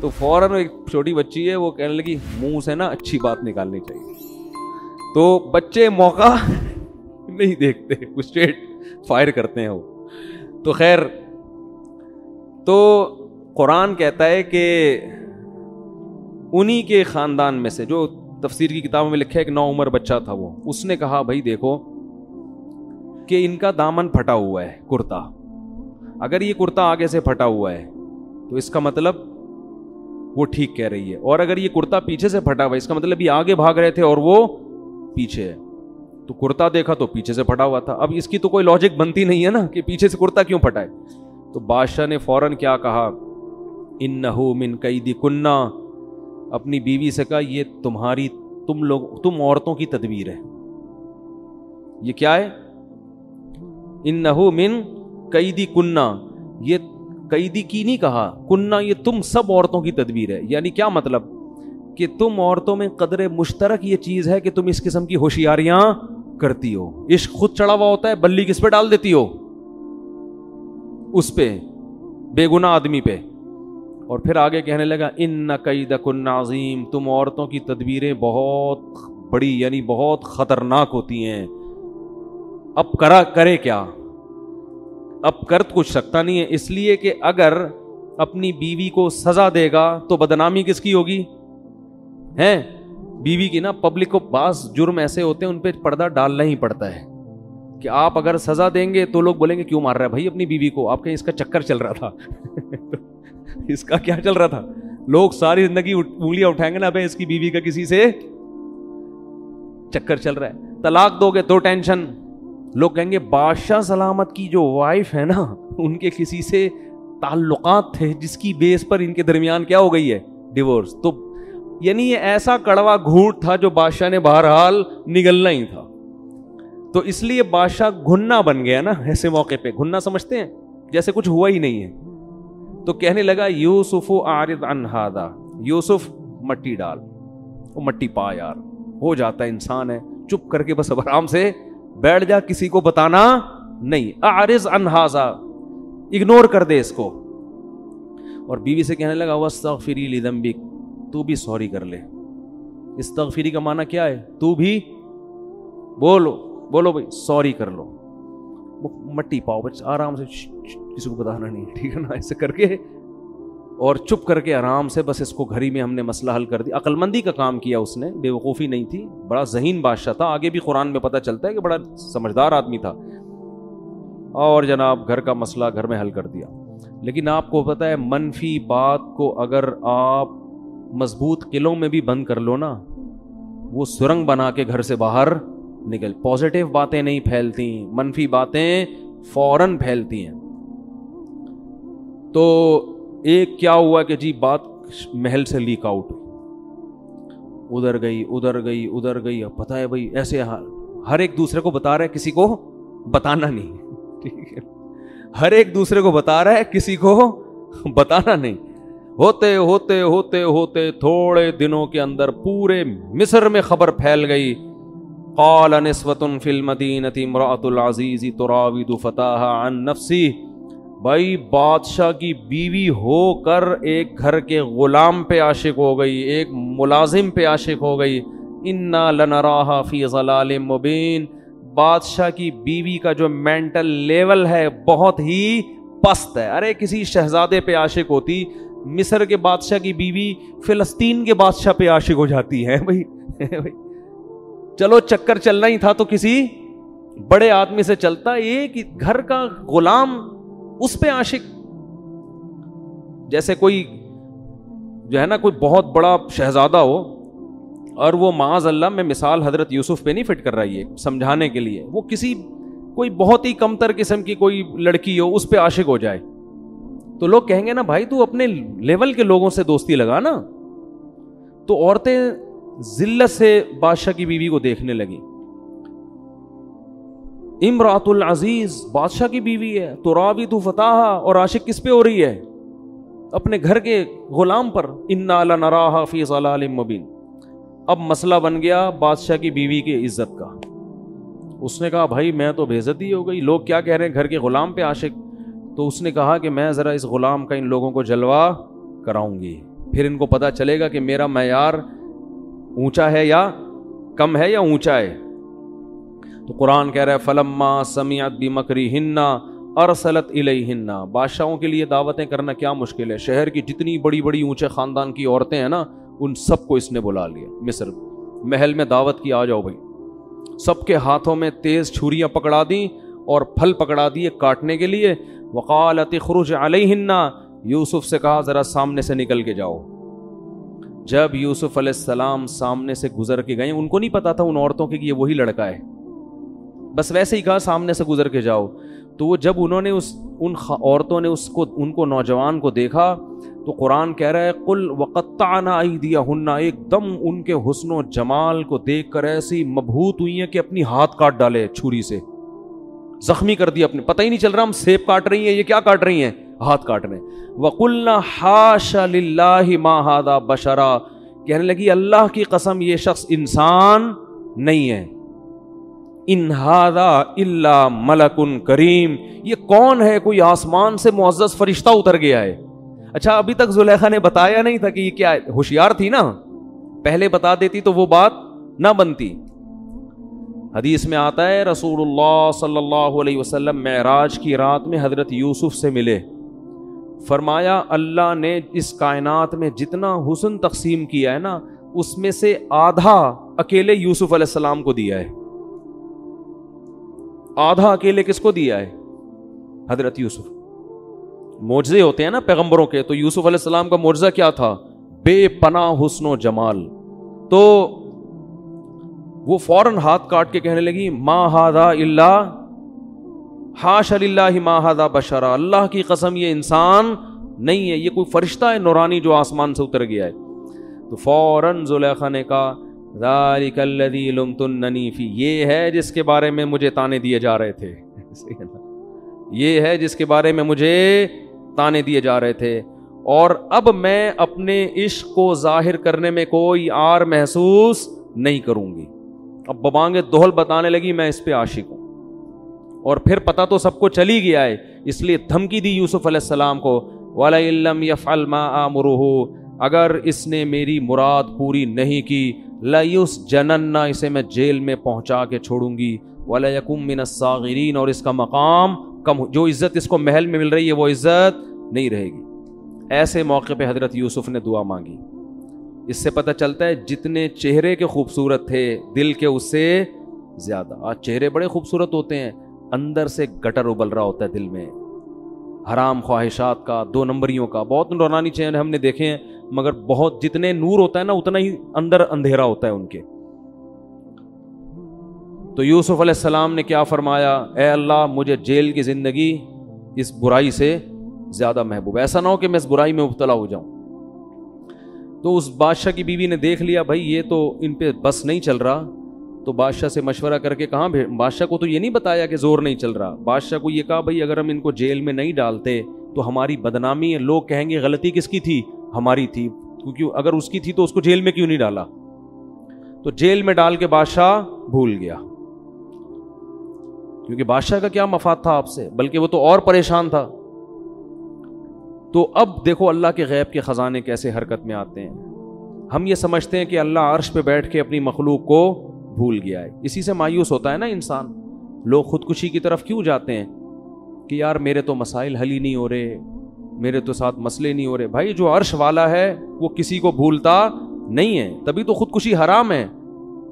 تو فوراً ایک چھوٹی بچی ہے وہ کہنے لگی منہ سے نا اچھی بات نکالنی چاہیے. تو بچے موقع نہیں دیکھتے, اسٹریٹ فائر کرتے ہیں وہ. تو خیر، تو قرآن کہتا ہے کہ انہی کے خاندان میں سے، جو تفسیر کی کتابوں میں لکھا ہے ایک 9 عمر بچہ تھا، وہ اس نے کہا بھائی دیکھو کہ ان کا دامن پھٹا ہوا ہے کرتا، اگر یہ کرتا آگے سے پھٹا ہوا ہے تو اس کا مطلب وہ ٹھیک کہہ رہی ہے، اور اگر یہ کرتا پیچھے سے پھٹا ہوا ہے اس کا مطلب یہ آگے بھاگ رہے تھے اور وہ پیچھے ہے. تو کرتا دیکھا تو پیچھے سے پھٹا ہوا تھا. اب اس کی تو کوئی لاجک بنتی نہیں ہے نا کہ پیچھے سے کرتا کیوں پھٹا ہے. تو بادشاہ نے فوراً کیا کہا، انہو من قیدی کننا، اپنی بیوی سے کہا یہ تمہاری، تم عورتوں کی تدبیر ہے. یہ کیا ہے؟ انہو من قیدی کننا، یہ قیدی کی نہیں کہا، کننا، یہ تم سب عورتوں کی تدبیر ہے. یعنی کیا مطلب کہ تم عورتوں میں قدر مشترک یہ چیز ہے کہ تم اس قسم کی ہوشیاریاں کرتی ہو. عشق خود چڑھا ہوا ہوتا ہے، بلی کس پہ ڈال دیتی ہو؟ اس پہ، بے گناہ آدمی پہ. اور پھر آگے کہنے لگا، ان قیدکن عظیم، تم عورتوں کی تدبیریں بہت بڑی یعنی بہت خطرناک ہوتی ہیں. اب کرے کیا؟ اب کر کچھ سکتا نہیں ہے، اس لیے کہ اگر اپنی بیوی کو سزا دے گا تو بدنامی کس کی ہوگی؟ ہیں بیوی کی نا. پبلک کو بعض جرم ایسے ہوتے ہیں ان پہ پردہ ڈالنا ہی پڑتا ہے کہ آپ اگر سزا دیں گے تو لوگ بولیں گے کیوں مار رہا ہے بھائی اپنی بیوی کو، آپ کہیں اس کا چکر چل رہا تھا. اس کا کیا چل رہا تھا؟ لوگ ساری زندگی انگلیاں اٹھائیں گے نا، بھائی اس کی بیوی کا کسی سے چکر چل رہا ہے. طلاق دو گے تو ٹینشن، لوگ کہیں گے بادشاہ سلامت کی جو وائف ہے نا ان کے کسی سے تعلقات تھے جس کی بیس پر ان کے درمیان کیا ہو گئی ہے، ڈیورس. تو یعنی یہ ایسا کڑوا گھونٹ تھا جو بادشاہ نے بہرحال نگلنا ہی تھا. تو اس لیے بادشاہ گھننا بن گیا نا ایسے موقع پہ. گھننا سمجھتے ہیں جیسے کچھ ہوا ہی نہیں ہے. تو کہنے لگا، یوسف اعرض عن ھذا، یوسف مٹی ڈال، وہ مٹی پا یار، ہو جاتا ہے انسان ہے، چپ کر کے بس اب آرام سے بیٹھ جا، کسی کو بتانا نہیں. اعرض عن ھذا، اگنور کر دے اس کو. اور بیوی سے کہنے لگا، واستغفری لذنبک، تو بھی سوری کر لے. استغفری کا معنی کیا ہے؟ تو بھی بولو بھائی سوری کر لو. مٹی پاؤ بچ آرام سے، کسی کو بتانا نہیں، ٹھیک ہے نا، ایسے کر کے اور چپ کر کے آرام سے بس اس کو گھر ہی میں ہم نے مسئلہ حل کر دیا. عقلمندی کا کام کیا اس نے، بے وقوفی نہیں تھی. بڑا ذہین بادشاہ تھا، آگے بھی قرآن میں پتہ چلتا ہے کہ بڑا سمجھدار آدمی تھا. اور جناب گھر کا مسئلہ گھر میں حل کر دیا. لیکن آپ کو پتہ ہے منفی بات کو اگر آپ مضبوط قلوں میں بھی بند کر لو نا، وہ سرنگ بنا کے گھر سے باہر نکل. پازیٹیو باتیں نہیں پھیلتی، منفی باتیں فوراً پھیلتی ہیں. تو ایک کیا ہوا کہ جی بات محل سے لیک آؤٹ، ادھر گئی. اب پتہ ہے بھائی ایسے ہر ایک دوسرے کو بتا رہا ہے، کسی کو بتانا نہیں، ٹھیک ہے، ہر ایک دوسرے کو بتا رہا ہے، کسی کو بتانا نہیں. ہوتے ہوتے ہوتے ہوتے تھوڑے دنوں کے اندر پورے مصر میں خبر پھیل گئی. قال نسوۃ فی المدینۃ امرأۃ العزیز تراود فتاہا عن نفسی. بھائی بادشاہ کی بیوی ہو کر ایک گھر کے غلام پہ عاشق ہو گئی، ایک ملازم پہ عاشق ہو گئی. انا لنراہا فی ضلال مبین. بادشاہ کی بیوی کا جو مینٹل لیول ہے بہت ہی پست ہے. ارے کسی شہزادے پہ عاشق ہوتی، مصر کے بادشاہ کی بیوی فلسطین کے بادشاہ پہ عاشق ہو جاتی ہے. بھائی چلو چکر چلنا ہی تھا تو کسی بڑے آدمی سے چلتا، ایک گھر کا غلام اس پہ عاشق. جیسے کوئی جو ہے نا کوئی بہت بڑا شہزادہ ہو، اور وہ معاذ اللہ، میں مثال حضرت یوسف پہ نہیں فٹ کر رہی ہے سمجھانے کے لیے، وہ کسی کوئی بہت ہی کمتر قسم کی کوئی لڑکی ہو اس پہ عاشق ہو جائے تو لوگ کہیں گے نا بھائی تو اپنے لیول کے لوگوں سے دوستی لگا نا. تو عورتیں ذلت سے بادشاہ کی بیوی کو دیکھنے لگیں. امرأۃ العزیز بادشاہ کی بیوی ہے، تراود فتاہا، اور عاشق کس پہ ہو رہی ہے؟ اپنے گھر کے غلام پر. انا لنراہا فی ضلال مبین. اب مسئلہ بن گیا بادشاہ کی بیوی کی عزت کا. اس نے کہا بھائی میں تو بے عزتی ہو گئی، لوگ کیا کہہ رہے ہیں گھر کے غلام پہ عاشق. تو اس نے کہا کہ میں ذرا اس غلام کا ان لوگوں کو جلوہ کراؤں گی، پھر ان کو پتہ چلے گا کہ میرا معیار اونچا ہے یا کم ہے یا اونچا ہے. تو قرآن کہہ رہا ہے فلما سمعت بمکرہن ارسلت الیہن. بادشاہوں کے لیے دعوتیں کرنا کیا مشکل ہے. شہر کی جتنی بڑی بڑی اونچے خاندان کی عورتیں ہیں نا, ان سب کو اس نے بلا لیا. مصر محل میں دعوت کی, آ جاؤ بھائی. سب کے ہاتھوں میں تیز چھریاں پکڑا دیں اور پھل پکڑا دیے کاٹنے کے لیے. وقالت اخرج علیہن, یوسف سے کہا ذرا سامنے سے نکل کے جاؤ. جب یوسف علیہ السلام سامنے سے گزر کے گئے, ان کو نہیں پتا تھا ان عورتوں کے کہ یہ وہی لڑکا ہے, بس ویسے ہی کہا سامنے سے گزر کے جاؤ. تو وہ جب انہوں نے ان عورتوں نے نوجوان کو دیکھا تو قرآن کہہ رہا ہے قل وقطعنا ایدیہن, ایک دم ان کے حسن و جمال کو دیکھ کر ایسی مبہوت ہوئی ہیں کہ اپنی ہاتھ کاٹ ڈالے چھری سے, زخمی کر دیا اپنے, پتہ ہی نہیں چل رہا ہم سیب کاٹ رہی ہیں, یہ کیا کاٹ رہی ہیں, ہاتھ کاٹ رہے ہیں. وقلنا حاش للہ ما ھذا بشرا, کہنے لگی اللہ کی قسم یہ شخص انسان نہیں ہے. ان ھذا الا ملک کریم, یہ کون ہے, کوئی آسمان سے معزز فرشتہ اتر گیا ہے. اچھا ابھی تک زلیخا نے بتایا نہیں تھا کہ یہ کیا ہے, ہوشیار تھی نا, پہلے بتا دیتی تو وہ بات نہ بنتی. حدیث میں آتا ہے رسول اللہ صلی اللہ علیہ وسلم معراج کی رات میں حضرت یوسف سے ملے, فرمایا اللہ نے اس کائنات میں جتنا حسن تقسیم کیا ہے نا, اس میں سے آدھا اکیلے یوسف علیہ السلام کو دیا ہے. آدھا اکیلے کس کو دیا ہے, حضرت یوسف. معجزے ہوتے ہیں نا پیغمبروں کے, تو یوسف علیہ السلام کا معجزہ کیا تھا, بے پناہ حسن و جمال. تو وہ فوراً ہاتھ کاٹ کے کہنے لگی ما ھذا الا حاش للہ ما ھذا بشرا, اللہ کی قسم یہ انسان نہیں ہے, یہ کوئی فرشتہ ہے نورانی جو آسمان سے اتر گیا ہے. تو فوراً زلیخا نے کہا ذالک الذی لمتننی فی, یہ ہے جس کے بارے میں مجھے تانے دیے جا رہے تھے, یہ ہے جس کے بارے میں مجھے تانے دیے جا رہے تھے, اور اب میں اپنے عشق کو ظاہر کرنے میں کوئی عار محسوس نہیں کروں گی. اب ببانگ دوہل بتانے لگی میں اس پہ عاشق ہوں, اور پھر پتہ تو سب کو چلی گیا ہے, اس لیے دھمکی دی یوسف علیہ السلام کو وَلَئِن لَّمْ يَفْعَلْ مَا آمُرُهُ, اگر اس نے میری مراد پوری نہیں کی لَيُسْجَنَنَّ, اسے میں جیل میں پہنچا کے چھوڑوں گی, وَلَيَكُن مِّنَ الصَّاغِرِينَ, اور اس کا مقام کم, جو عزت اس کو محل میں مل رہی ہے وہ عزت نہیں رہے گی. ایسے موقع پہ حضرت یوسف نے دعا مانگی. اس سے پتہ چلتا ہے جتنے چہرے کے خوبصورت تھے دل کے اس سے زیادہ. آج چہرے بڑے خوبصورت ہوتے ہیں, اندر سے گٹر ابل رہا ہوتا ہے دل میں, حرام خواہشات کا, دو نمبریوں کا. بہت نورانی چہرے ہم نے دیکھے ہیں, مگر بہت جتنے نور ہوتا ہے نا اتنا ہی اندر اندھیرا ہوتا ہے ان کے. تو یوسف علیہ السلام نے کیا فرمایا, اے اللہ مجھے جیل کی زندگی اس برائی سے زیادہ محبوب, ایسا نہ ہو کہ میں اس برائی میں مبتلا ہو جاؤں. تو اس بادشاہ کی بیوی نے دیکھ لیا بھائی یہ تو ان پہ بس نہیں چل رہا, تو بادشاہ سے مشورہ کر کے کہاں, بادشاہ کو تو یہ نہیں بتایا کہ زور نہیں چل رہا, بادشاہ کو یہ کہا بھائی اگر ہم ان کو جیل میں نہیں ڈالتے تو ہماری بدنامی ہے, لوگ کہیں گے غلطی کس کی تھی, ہماری تھی, کیونکہ اگر اس کی تھی تو اس کو جیل میں کیوں نہیں ڈالا. تو جیل میں ڈال کے بادشاہ بھول گیا, کیونکہ بادشاہ کا کیا مفاد تھا آپ سے, بلکہ وہ تو اور پریشان تھا. تو اب دیکھو اللہ کے غیب کے خزانے کیسے حرکت میں آتے ہیں. ہم یہ سمجھتے ہیں کہ اللہ عرش پہ بیٹھ کے اپنی مخلوق کو بھول گیا ہے, اسی سے مایوس ہوتا ہے نا انسان. لوگ خودکشی کی طرف کیوں جاتے ہیں کہ یار میرے تو مسائل حل ہی نہیں ہو رہے, میرے تو ساتھ مسئلے نہیں ہو رہے. بھائی جو عرش والا ہے وہ کسی کو بھولتا نہیں ہے, تبھی تو خودکشی حرام ہے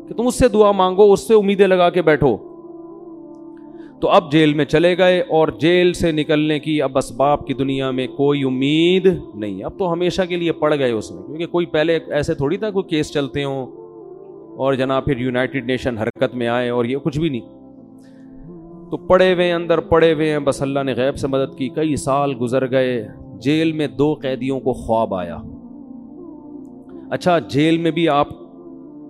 کہ تم اس سے دعا مانگو, اس سے امیدیں لگا کے بیٹھو. تو اب جیل میں چلے گئے, اور جیل سے نکلنے کی اب اسباب کی دنیا میں کوئی امید نہیں, اب تو ہمیشہ کے لیے پڑ گئے اس میں. کیونکہ کوئی پہلے ایسے تھوڑی تھا کوئی کیس چلتے ہوں اور جناب پھر یونائٹڈ نیشن حرکت میں آئے, اور یہ کچھ بھی نہیں. تو پڑے ہوئے اندر پڑے ہوئے ہیں, بس اللہ نے غیب سے مدد کی. کئی سال گزر گئے. جیل میں 2 قیدیوں کو خواب آیا. اچھا جیل میں بھی آپ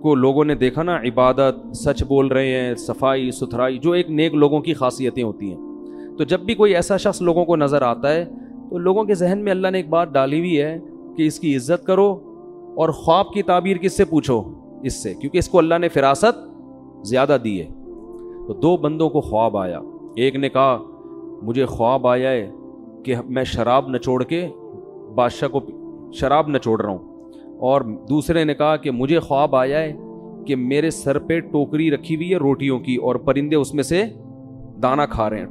کو لوگوں نے دیکھا نا, عبادت, سچ بول رہے ہیں, صفائی ستھرائی, جو ایک نیک لوگوں کی خاصیتیں ہوتی ہیں. تو جب بھی کوئی ایسا شخص لوگوں کو نظر آتا ہے تو لوگوں کے ذہن میں اللہ نے ایک بات ڈالی ہوئی ہے کہ اس کی عزت کرو, اور خواب کی تعبیر کس سے پوچھو, اس سے, کیونکہ اس کو اللہ نے فراست زیادہ دی ہے. تو 2 بندوں کو خواب آیا. ایک نے کہا مجھے خواب آیا ہے کہ میں شراب نچوڑ کے بادشاہ کو شراب نچوڑ رہا ہوں, اور دوسرے نے کہا کہ مجھے خواب آیا ہے کہ میرے سر پہ ٹوکری رکھی ہوئی ہے روٹیوں کی اور پرندے اس میں سے دانا کھا رہے ہیں,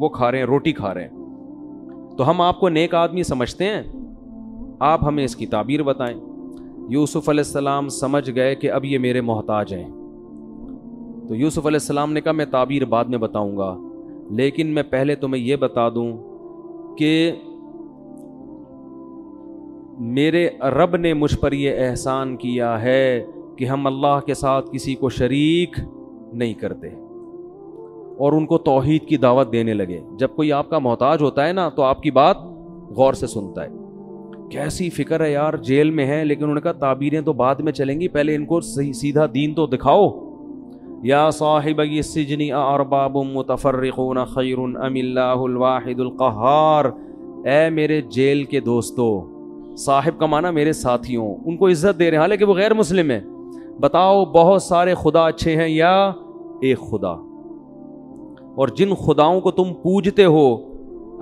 وہ کھا رہے ہیں, روٹی کھا رہے ہیں. تو ہم آپ کو نیک آدمی سمجھتے ہیں, آپ ہمیں اس کی تعبیر بتائیں. یوسف علیہ السلام سمجھ گئے کہ اب یہ میرے محتاج ہیں. تو یوسف علیہ السلام نے کہا میں تعبیر بعد میں بتاؤں گا, لیکن میں پہلے تمہیں یہ بتا دوں کہ میرے رب نے مجھ پر یہ احسان کیا ہے کہ ہم اللہ کے ساتھ کسی کو شریک نہیں کرتے, اور ان کو توحید کی دعوت دینے لگے. جب کوئی آپ کا محتاج ہوتا ہے نا تو آپ کی بات غور سے سنتا ہے. کیسی فکر ہے یار, جیل میں ہے لیکن انہوں نے کہا تعبیریں تو بعد میں چلیں گی, پہلے ان کو سیدھا دین تو دکھاؤ. یا صاحب السجن ارباب متفرقون خیر ام اللہ الواحد القہار. اے میرے جیل کے دوستو, صاحب کا معنی میرے ساتھیوں, ان کو عزت دے رہے ہیں حالانکہ وہ غیر مسلم ہیں. بتاؤ بہت سارے خدا اچھے ہیں یا ایک خدا؟ اور جن خداؤں کو تم پوجتے ہو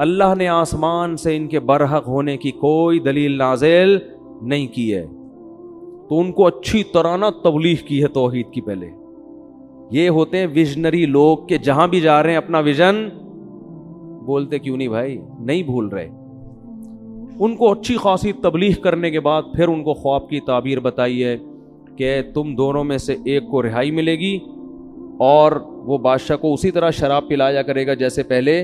اللہ نے آسمان سے ان کے برحق ہونے کی کوئی دلیل نازل نہیں کی ہے. تو ان کو اچھی طرح نہ تبلیغ کی ہے توحید کی. پہلے یہ ہوتے ہیں ویژنری لوگ کہ جہاں بھی جا رہے ہیں اپنا ویژن بولتے کیوں نہیں بھائی, نہیں بھول رہے. ان کو اچھی خاصی تبلیغ کرنے کے بعد پھر ان کو خواب کی تعبیر بتائی ہے کہ تم دونوں میں سے ایک کو رہائی ملے گی اور وہ بادشاہ کو اسی طرح شراب پلایا کرے گا جیسے پہلے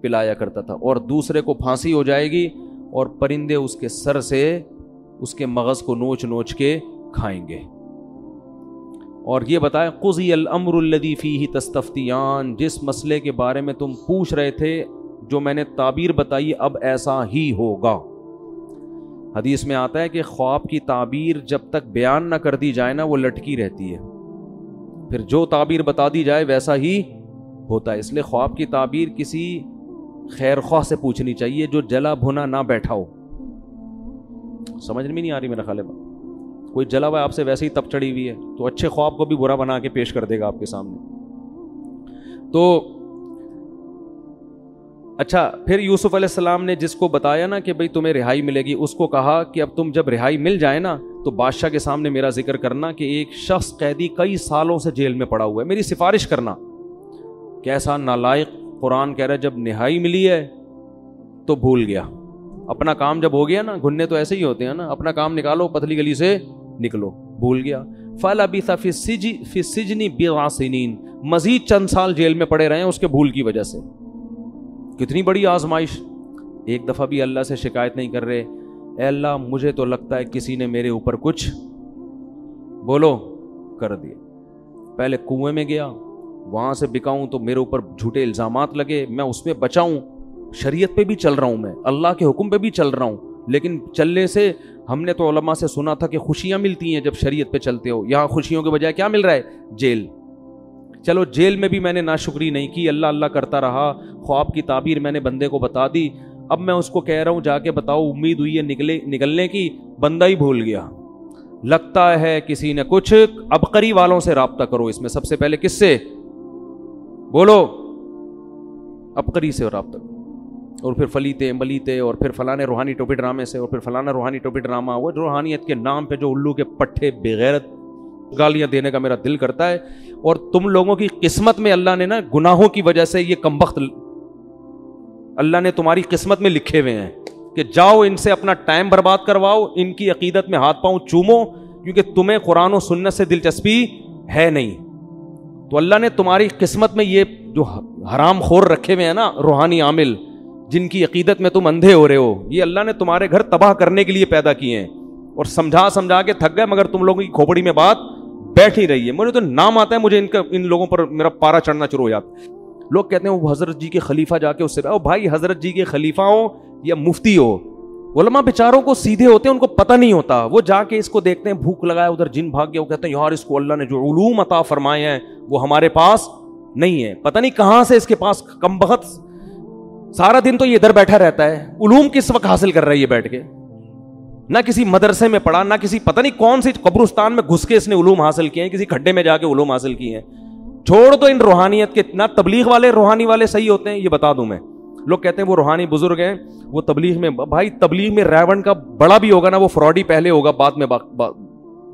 پلایا کرتا تھا, اور دوسرے کو پھانسی ہو جائے گی اور پرندے اس کے سر سے اس کے مغز کو نوچ نوچ کے کھائیں گے. اور یہ بتایا قضی الامر الذی فیہ تستفتیان, جس مسئلے کے بارے میں تم پوچھ رہے تھے جو میں نے تعبیر بتائی اب ایسا ہی ہوگا. حدیث میں آتا ہے کہ خواب کی تعبیر جب تک بیان نہ کر دی جائے نا وہ لٹکی رہتی ہے, پھر جو تعبیر بتا دی جائے ویسا ہی ہوتا ہے. اس لیے خواب کی تعبیر کسی خیر خواہ سے پوچھنی چاہیے جو جلا بھنا نہ بیٹھا ہو. سمجھ میں نہیں آ رہی میرا خیال ہے, کوئی جلا ہوا آپ سے ویسے ہی تپ چڑھی ہوئی ہے تو اچھے خواب کو بھی برا بنا کے پیش کر دے گا آپ کے سامنے. تو اچھا پھر یوسف علیہ السلام نے جس کو بتایا نا کہ بھئی تمہیں رہائی ملے گی, اس کو کہا کہ اب تم جب رہائی مل جائے نا تو بادشاہ کے سامنے میرا ذکر کرنا کہ ایک شخص قیدی کئی سالوں سے جیل میں پڑا ہوا ہے, میری سفارش کرنا. کیسا نالائق, قرآن کہہ رہا ہے جب رہائی ملی ہے تو بھول گیا اپنا کام. جب ہو گیا نا, گھننے تو ایسے ہی ہوتے ہیں نا, اپنا کام نکالو پتلی گلی سے نکلو, بھول گیا. فَلَبِثَ فِي السِّجْنِ بِضْعَ سِنِينَ, مزید چند سال جیل میں پڑے رہے ہیں اس کے بھول کی وجہ سے. کتنی بڑی آزمائش. ایک دفعہ بھی اللہ سے شکایت نہیں کر رہے, اے اللہ مجھے تو لگتا ہے کسی نے میرے اوپر کچھ بولو کر دیا. پہلے کنویں میں گیا, وہاں سے بکاؤں تو میرے اوپر جھوٹے الزامات لگے, میں اس میں بچاؤں. شریعت پہ بھی چل رہا ہوں, میں اللہ کے حکم پہ بھی چل رہا ہوں, لیکن چلنے سے ہم نے تو علماء سے سنا تھا کہ خوشیاں ملتی ہیں جب شریعت پہ چلتے ہو. یہاں خوشیوں کے بجائے کیا مل رہا ہے؟ جیل. چلو جیل میں بھی میں نے ناشکری نہیں کی, اللہ اللہ کرتا رہا. خواب کی تعبیر میں نے بندے کو بتا دی, اب میں اس کو کہہ رہا ہوں جا کے بتاؤ, امید ہوئی ہے نکلنے کی, بندہ ہی بھول گیا. لگتا ہے کسی نے کچھ, عبقری والوں سے رابطہ کرو. اس میں سب سے پہلے کس سے بولو؟ عبقری سے رابطہ, اور پھر فلیتے ملیتے, اور پھر فلانے روحانی ٹوپی ڈرامے سے, اور پھر فلانا روحانی ٹوپی ڈرامہ. وہ روحانیت کے نام پہ جو الو کے پٹھے بغیرت گالیاں دینے کا میرا دل کرتا ہے. اور تم لوگوں کی قسمت میں اللہ نے نا گناہوں کی وجہ سے یہ کمبخت اللہ نے تمہاری قسمت میں لکھے ہوئے ہیں کہ جاؤ ان سے اپنا ٹائم برباد کرواؤ, ان کی عقیدت میں ہاتھ پاؤں چومو, کیونکہ تمہیں قرآن و سنت سے دلچسپی ہے نہیں. تو اللہ نے تمہاری قسمت میں یہ جو حرام خور رکھے ہوئے ہیں نا روحانی عامل, جن کی عقیدت میں تم اندھے ہو رہے ہو, یہ اللہ نے تمہارے گھر تباہ کرنے کے لیے پیدا کیے ہیں. اور سمجھا سمجھا کے تھک گئے, مگر تم لوگوں کی کھوپڑی میں بات بیٹھ ہی رہی ہے. مجھے تو نام آتا ہے, مجھے ان لوگوں پر میرا پارا چڑھنا شروع ہو جاتا ہے. لوگ کہتے ہیں وہ حضرت جی کے خلیفہ, جا کے اس سے او بھائی حضرت جی کے خلیفہ ہو یا مفتی ہو. علماء بیچاروں کو سیدھے ہوتے ہیں, ان کو پتہ نہیں ہوتا. وہ جا کے اس کو دیکھتے ہیں بھوک لگا ہے, ادھر جن بھاگ گیا, وہ کہتے ہیں یار اس کو اللہ نے جو علوم عطا فرمائے ہیں وہ ہمارے پاس نہیں ہے, پتہ نہیں کہاں سے اس کے پاس کمبخت, سارا دن تو یہ ادھر بیٹھا رہتا ہے, علوم کس وقت حاصل کر رہا ہے یہ بیٹھ کے, نہ کسی مدرسے میں پڑھا, نہ کسی پتہ نہیں کون سی قبرستان میں گھس کے اس نے علوم حاصل کیے ہیں, کسی کھڈے میں جا کے علوم حاصل کیے ہیں. چھوڑ دو ان روحانیت کے, نہ تبلیغ والے روحانی والے صحیح ہوتے ہیں. یہ بتا دوں میں, لوگ کہتے ہیں وہ روحانی بزرگ ہیں, وہ تبلیغ میں, بھائی تبلیغ میں ریونڈ کا بڑا بھی ہوگا نا وہ فراڈی پہلے ہوگا, بعد میں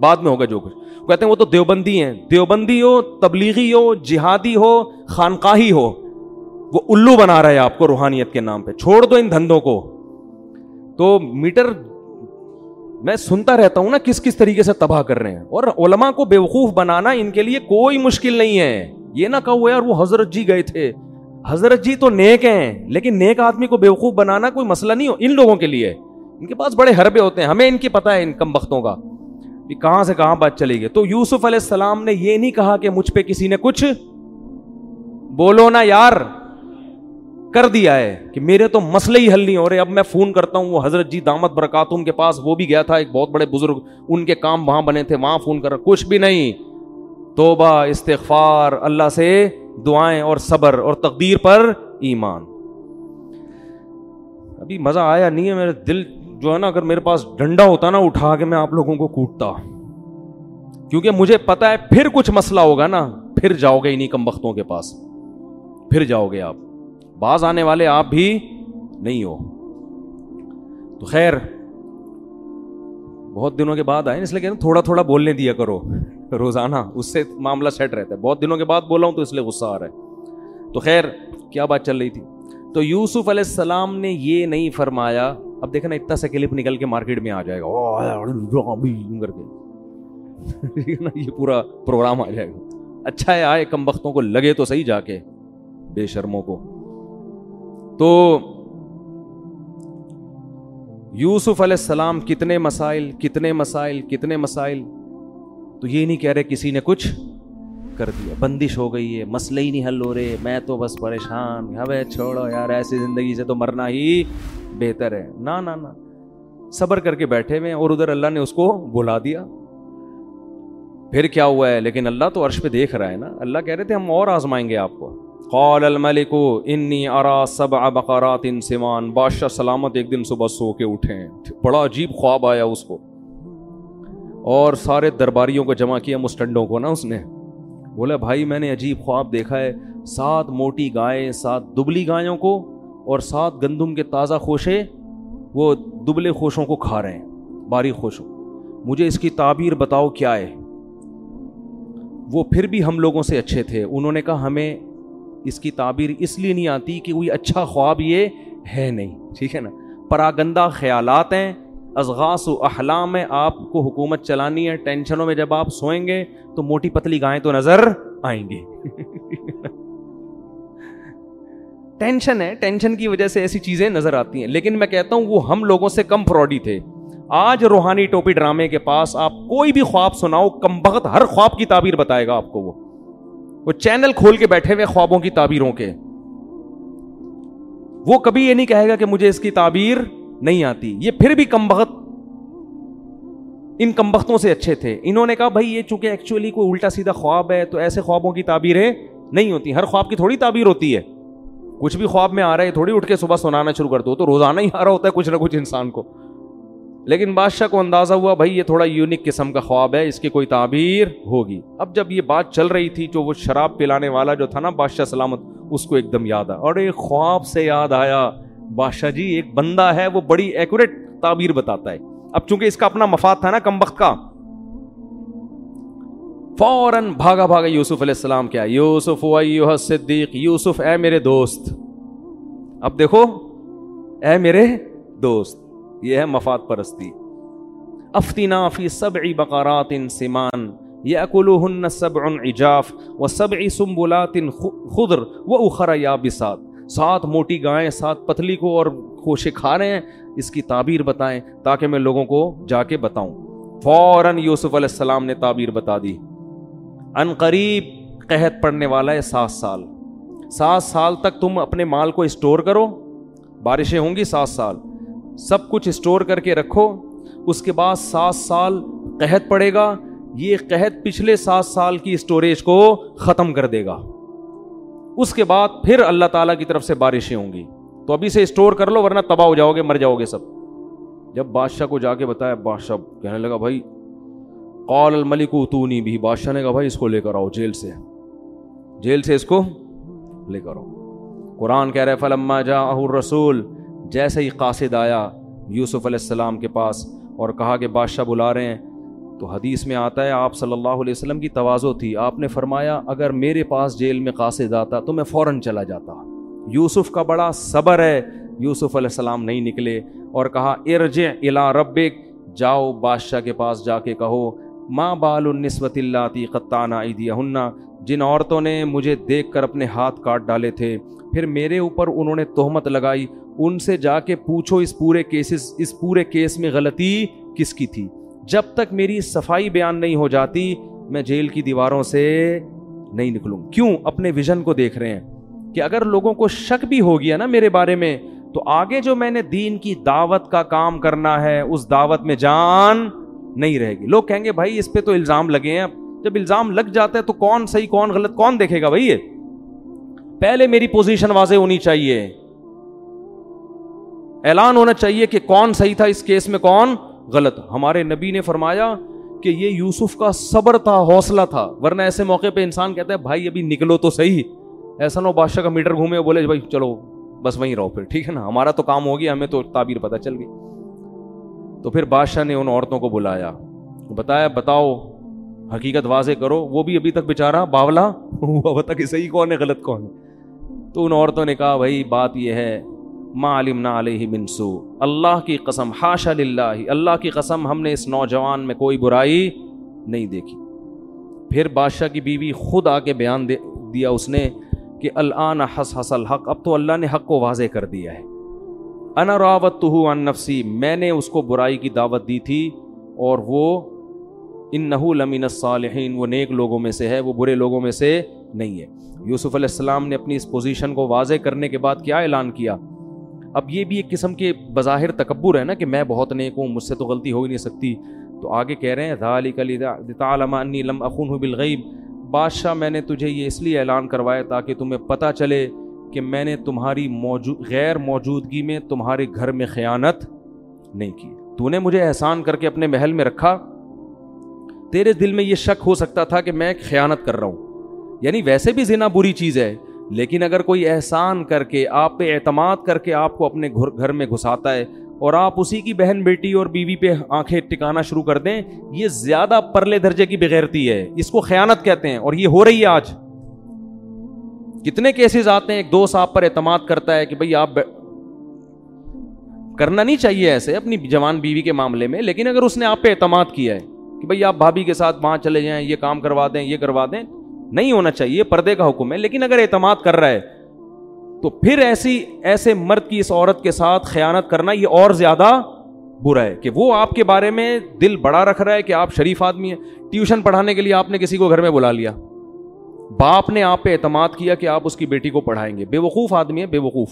بعد میں ہوگا جو کچھ. وہ کہتے ہیں وہ تو دیوبندی ہیں. دیوبندی ہو, تبلیغی ہو, جہادی ہو, خانقاہی ہو, وہ الو بنا رہا ہے آپ کو روحانیت کے نام پہ. چھوڑ دو ان دھندوں کو. تو میٹر میں سنتا رہتا ہوں نا کس کس طریقے سے تباہ کر رہے ہیں, اور علماء کو بیوقوف بنانا ان کے لیے کوئی مشکل نہیں ہے. یہ نہ کہو یار وہ حضرت جی گئے تھے. حضرت جی تو نیک ہیں, لیکن نیک آدمی کو بیوقوف بنانا کوئی مسئلہ نہیں ہو ان لوگوں کے لیے. ان کے پاس بڑے حربے ہوتے ہیں, ہمیں ان کی پتہ ہے ان کم بختوں کا کہاں سے کہاں بات چلی گئی. تو یوسف علیہ السلام نے یہ نہیں کہا کہ مجھ پہ کسی نے کچھ بولو نا یار, کر دیا ہے کہ میرے تو مسئلے ہی حل نہیں ہو رہے. اب میں فون کرتا ہوں, وہ حضرت جی دامت برکاتہم کے پاس وہ بھی گیا تھا, ایک بہت بڑے بزرگ, ان کے کام وہاں بنے تھے, وہاں فون کر رہا. کچھ بھی نہیں. توبہ, استغفار, اللہ سے دعائیں اور صبر اور تقدیر پر ایمان. ابھی مزہ آیا نہیں ہے. میرے دل جو ہے نا, اگر میرے پاس ڈنڈا ہوتا نا اٹھا کے میں آپ لوگوں کو کوٹتا, کیونکہ مجھے پتا ہے پھر کچھ مسئلہ ہوگا نا, پھر جاؤ گے انہیں کم بختوں کے پاس, پھر جاؤ گے آپ. باز آنے والے آپ بھی نہیں ہو. تو خیر بہت دنوں کے بعد آئے, اس لیے کہتے تھوڑا تھوڑا بولنے دیا کرو روزانہ, اس سے معاملہ سیٹ رہتا ہے. بہت دنوں کے بعد بولا ہوں تو اس لیے غصہ آ رہا ہے. تو خیر کیا بات چل رہی تھی. تو یوسف علیہ السلام نے یہ نہیں فرمایا. اب دیکھنا اتنا سا کلپ نکل کے مارکیٹ میں آ جائے گا کر کے یہ پورا پروگرام آ جائے گا. اچھا ہے آئے, کم بختوں کو لگے تو صحیح جا کے, بے شرموں کو. تو یوسف علیہ السلام کتنے مسائل, کتنے مسائل, کتنے مسائل. تو یہ نہیں کہہ رہے کسی نے کچھ کر دیا, بندش ہو گئی ہے, مسئلے ہی نہیں حل ہو رہے, میں تو بس پریشان, ہمیں چھوڑو یار ایسی زندگی سے تو مرنا ہی بہتر ہے. نہ نہ نہ, صبر کر کے بیٹھے ہوئے, اور ادھر اللہ نے اس کو بلا دیا. پھر کیا ہوا ہے, لیکن اللہ تو عرش پہ دیکھ رہا ہے نا. اللہ کہہ رہے تھے ہم اور آزمائیں گے آپ کو. قال الملک انی ارا سبع بقرات سمان. بادشاہ سلامت ایک دن صبح سو کے اٹھے, بڑا عجیب خواب آیا اس کو, اور سارے درباریوں کو جمع کیا, مسٹنڈوں کو نا. اس نے بولا بھائی میں نے عجیب خواب دیکھا ہے, 7 موٹی گائیں, 7 دبلی گایوں کو, اور 7 گندم کے تازہ خوشے, وہ دبلے خوشوں کو کھا رہے ہیں, باری خوشوں. مجھے اس کی تعبیر بتاؤ کیا ہے. وہ پھر بھی ہم لوگوں سے اچھے تھے. انہوں نے کہا ہمیں اس کی تعبیر اس لیے نہیں آتی کہ کوئی اچھا خواب یہ ہے نہیں. ٹھیک ہے نا, پراگندہ خیالات ہیں, ازغاس و احلام ہے. آپ کو حکومت چلانی ہے, ٹینشنوں میں جب آپ سوئیں گے تو موٹی پتلی گائیں تو نظر آئیں گی. ٹینشن ہے, ٹینشن کی وجہ سے ایسی چیزیں نظر آتی ہیں. لیکن میں کہتا ہوں وہ ہم لوگوں سے کم فراڈی تھے. آج روحانی ٹوپی ڈرامے کے پاس آپ کوئی بھی خواب سناؤ, کمبخت ہر خواب کی تعبیر بتائے گا آپ کو. وہ چینل کھول کے بیٹھے ہوئے خوابوں کی تعبیروں کے. وہ کبھی یہ نہیں کہے گا کہ مجھے اس کی تعبیر نہیں آتی. یہ پھر بھی کمبخت ان کمبختوں سے اچھے تھے. انہوں نے کہا بھائی یہ چونکہ ایکچولی کوئی الٹا سیدھا خواب ہے, تو ایسے خوابوں کی تعبیریں نہیں ہوتی. ہر خواب کی تھوڑی تعبیر ہوتی ہے. کچھ بھی خواب میں آ رہا ہے تھوڑی اٹھ کے صبح سنانا شروع کر دو, تو روزانہ ہی آ رہا ہوتا ہے کچھ نہ کچھ انسان کو. لیکن بادشاہ کو اندازہ ہوا بھائی یہ تھوڑا یونیک قسم کا خواب ہے, اس کی کوئی تعبیر ہوگی. اب جب یہ بات چل رہی تھی, جو وہ شراب پلانے والا جو تھا نا بادشاہ سلامت, اس کو ایک دم یاد آیا, اور ایک خواب سے یاد آیا, بادشاہ جی ایک بندہ ہے وہ بڑی ایکوریٹ تعبیر بتاتا ہے. اب چونکہ اس کا اپنا مفاد تھا نا کم بخت کا, فوراً بھاگا بھاگا یوسف علیہ السلام. کیا یوسف ایھا الصدیق, یوسف اے میرے دوست. اب دیکھو اے میرے دوست, یہ ہے مفاد پرستی. افتنا فی 7 بقرات سمان یاکلوہن 7 عجاف و 7 سنبلات خضر واخر یابسات. 7 موٹی گائیں, 7 پتلی کو اور خوشے کھا رہے ہیں, اس کی تعبیر بتائیں تاکہ میں لوگوں کو جا کے بتاؤں. فوراً یوسف علیہ السلام نے تعبیر بتا دی. ان قریب قحط پڑنے والا ہے, 7 سال. 7 سال تک تم اپنے مال کو اسٹور کرو, بارشیں ہوں گی 7 سال, سب کچھ اسٹور کر کے رکھو. اس کے بعد 7 سال قحط پڑے گا. یہ قحط پچھلے 7 سال کی اسٹوریج کو ختم کر دے گا. اس کے بعد پھر اللہ تعالیٰ کی طرف سے بارشیں ہوں گی. تو ابھی سے اسٹور کر لو ورنہ تباہ ہو جاؤ گے, مر جاؤ گے سب. جب بادشاہ کو جا کے بتایا, بادشاہ کہنے لگا بھائی قال الملک اتونی بھی. بادشاہ نے کہا بھائی اس کو لے کر آؤ جیل سے, جیل سے اس کو لے کر آؤ. قرآن کہہ رہے فلما جاءہ الرسول, جیسے ہی قاصد آیا یوسف علیہ السلام کے پاس اور کہا کہ بادشاہ بلا رہے ہیں, تو حدیث میں آتا ہے آپ صلی اللہ علیہ وسلم کی تواضع تھی، آپ نے فرمایا اگر میرے پاس جیل میں قاصد آتا تو میں فوراً چلا جاتا. یوسف کا بڑا صبر ہے، یوسف علیہ السلام نہیں نکلے اور کہا ارجع الی ربک، جاؤ بادشاہ کے پاس جا کے کہو ما بال النسوۃ اللاتی قطعن ایدیہن، جن عورتوں نے مجھے دیکھ کر اپنے ہاتھ کاٹ ڈالے تھے پھر میرے اوپر انہوں نے تہمت لگائی، ان سے جا کے پوچھو اس پورے کیس میں غلطی کس کی تھی. جب تک میری صفائی بیان نہیں ہو جاتی میں جیل کی دیواروں سے نہیں نکلوں. کیوں؟ اپنے ویژن کو دیکھ رہے ہیں کہ اگر لوگوں کو شک بھی ہو گیا نا میرے بارے میں تو آگے جو میں نے دین کی دعوت کا کام کرنا ہے اس دعوت میں جان نہیں رہے گی. لوگ کہیں گے بھائی اس پہ تو الزام لگے ہیں، جب الزام لگ جاتا ہے تو کون صحیح کون غلط کون دیکھے گا؟ بھائی یہ پہلے میری پوزیشن واضح ہونی چاہیے، اعلان ہونا چاہیے کہ کون صحیح تھا اس کیس میں کون غلط. ہمارے نبی نے فرمایا کہ یہ یوسف کا صبر تھا، حوصلہ تھا، ورنہ ایسے موقع پہ انسان کہتا ہے بھائی ابھی نکلو تو صحیح، ایسا نہ ہو بادشاہ کا میٹر گھومے اور بولے بھائی چلو بس وہیں رہو پھر، ٹھیک ہے نا ہمارا تو کام ہو گیا، ہمیں تو تعبیر پتہ چل گئی. تو پھر بادشاہ نے ان عورتوں کو بلایا، بتایا بتاؤ حقیقت واضح کرو، وہ بھی ابھی تک بیچارہ باولا ہوا بتا کہ صحیح کون ہے غلط کون ہے. تو ان عورتوں نے کہا بھائی بات یہ ہے ما علمنا علیہ من سوء، اللہ کی قسم، حاشا للہ، اللہ کی قسم ہم نے اس نوجوان میں کوئی برائی نہیں دیکھی. پھر بادشاہ کی بیوی خود آ کے بیان دیا اس نے کہ الان حصحص الحق، اب تو اللہ نے حق کو واضح کر دیا ہے. انا راودتہ عن نفسی، میں نے اس کو برائی کی دعوت دی تھی اور وہ انہ لمن الصالحین، وہ نیک لوگوں میں سے ہے، وہ برے لوگوں میں سے نہیں ہے. یوسف علیہ السلام نے اپنی اس پوزیشن کو واضح کرنے کے بعد کیا اعلان کیا؟ اب یہ بھی ایک قسم کے بظاہر تکبر ہے نا کہ میں بہت نیک ہوں، مجھ سے تو غلطی ہو ہی نہیں سکتی. تو آگے کہہ رہے ہیں ذالک لتعلم انی لم اخنہ بالغیب، بادشاہ میں نے تجھے یہ اس لیے اعلان کروایا تاکہ تمہیں پتہ چلے کہ میں نے تمہاری غیر موجودگی میں تمہارے گھر میں خیانت نہیں کی. تو نے مجھے احسان کر کے اپنے محل میں رکھا، تیرے دل میں یہ شک ہو سکتا تھا کہ میں خیانت کر رہا ہوں. یعنی ویسے بھی زنا بری چیز ہے، لیکن اگر کوئی احسان کر کے آپ پہ اعتماد کر کے آپ کو اپنے گھر میں گھساتا ہے اور آپ اسی کی بہن بیٹی اور بیوی پہ آنکھیں ٹکانا شروع کر دیں، یہ زیادہ پرلے درجے کی بغیرتی ہے، اس کو خیانت کہتے ہیں. اور یہ ہو رہی ہے آج، کتنے کیسز آتے ہیں ایک دوست آپ پر اعتماد کرتا ہے کہ بھئی آپ کرنا نہیں چاہیے ایسے اپنی جوان بیوی کے معاملے میں، لیکن اگر اس نے آپ پہ اعتماد کیا ہے کہ بھئی آپ بھابھی کے ساتھ وہاں چلے جائیں، یہ کام کروا دیں، یہ کروا دیں، نہیں ہونا چاہیے، پردے کا حکم ہے، لیکن اگر اعتماد کر رہا ہے تو پھر ایسے مرد کی اس عورت کے ساتھ خیانت کرنا یہ اور زیادہ برا ہے کہ وہ آپ کے بارے میں دل بڑا رکھ رہا ہے کہ آپ شریف آدمی ہیں. ٹیوشن پڑھانے کے لیے آپ نے کسی کو گھر میں بلا لیا، باپ نے آپ پہ اعتماد کیا کہ آپ اس کی بیٹی کو پڑھائیں گے. بے وقوف آدمی ہے، بے وقوف،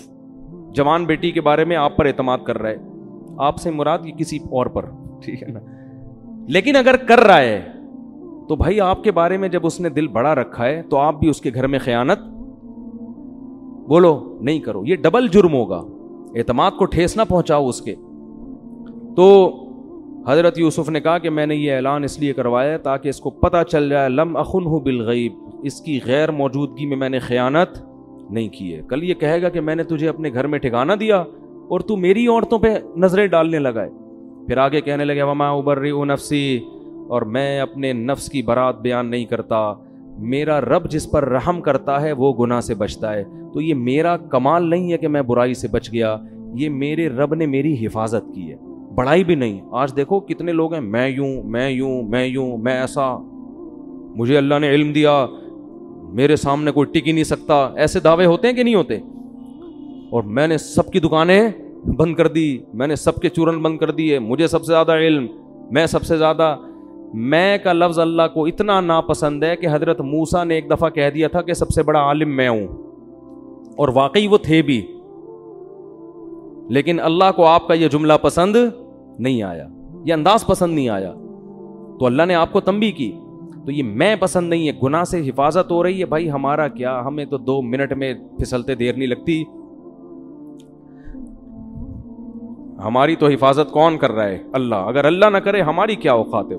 جوان بیٹی کے بارے میں آپ پر اعتماد کر رہا ہے، آپ سے مراد یہ کسی اور پر، ٹھیک ہے نا، لیکن اگر کر رہا ہے تو بھائی آپ کے بارے میں جب اس نے دل بڑا رکھا ہے تو آپ بھی اس کے گھر میں خیانت بولو نہیں کرو، یہ ڈبل جرم ہوگا، اعتماد کو ٹھیس نہ پہنچاؤ اس کے. تو حضرت یوسف نے کہا کہ میں نے یہ اعلان اس لیے کروایا تاکہ اس کو پتہ چل جائے لم اخنہ بالغیب، اس کی غیر موجودگی میں نے خیانت نہیں کی ہے. کل یہ کہے گا کہ میں نے تجھے اپنے گھر میں ٹھکانہ دیا اور تو میری عورتوں پہ نظریں ڈالنے لگا ہے. پھر آگے کہنے لگے وما ابرئ نفسی، اور میں اپنے نفس کی برات بیان نہیں کرتا، میرا رب جس پر رحم کرتا ہے وہ گناہ سے بچتا ہے. تو یہ میرا کمال نہیں ہے کہ میں برائی سے بچ گیا، یہ میرے رب نے میری حفاظت کی ہے، بڑائی بھی نہیں. آج دیکھو کتنے لوگ ہیں میں یوں میں ایسا، مجھے اللہ نے علم دیا، میرے سامنے کوئی ٹک ہی نہیں سکتا، ایسے دعوے ہوتے ہیں کہ نہیں ہوتے؟ اور میں نے سب کی دکانیں بند کر دی، میں نے سب کے چورن بند کر دیے، مجھے سب سے زیادہ علم، میں سب سے زیادہ. میں کا لفظ اللہ کو اتنا ناپسند ہے کہ حضرت موسیٰ نے ایک دفعہ کہہ دیا تھا کہ سب سے بڑا عالم میں ہوں، اور واقعی وہ تھے بھی، لیکن اللہ کو آپ کا یہ جملہ پسند نہیں آیا، یہ انداز پسند نہیں آیا، تو اللہ نے آپ کو تنبیہ کی. تو یہ میں پسند نہیں ہے، گناہ سے حفاظت ہو رہی ہے. بھائی ہمارا کیا، ہمیں تو 2 منٹ میں پھسلتے دیر نہیں لگتی، ہماری تو حفاظت کون کر رہا ہے؟ اللہ. اگر اللہ نہ کرے ہماری کیا اوقات ہے.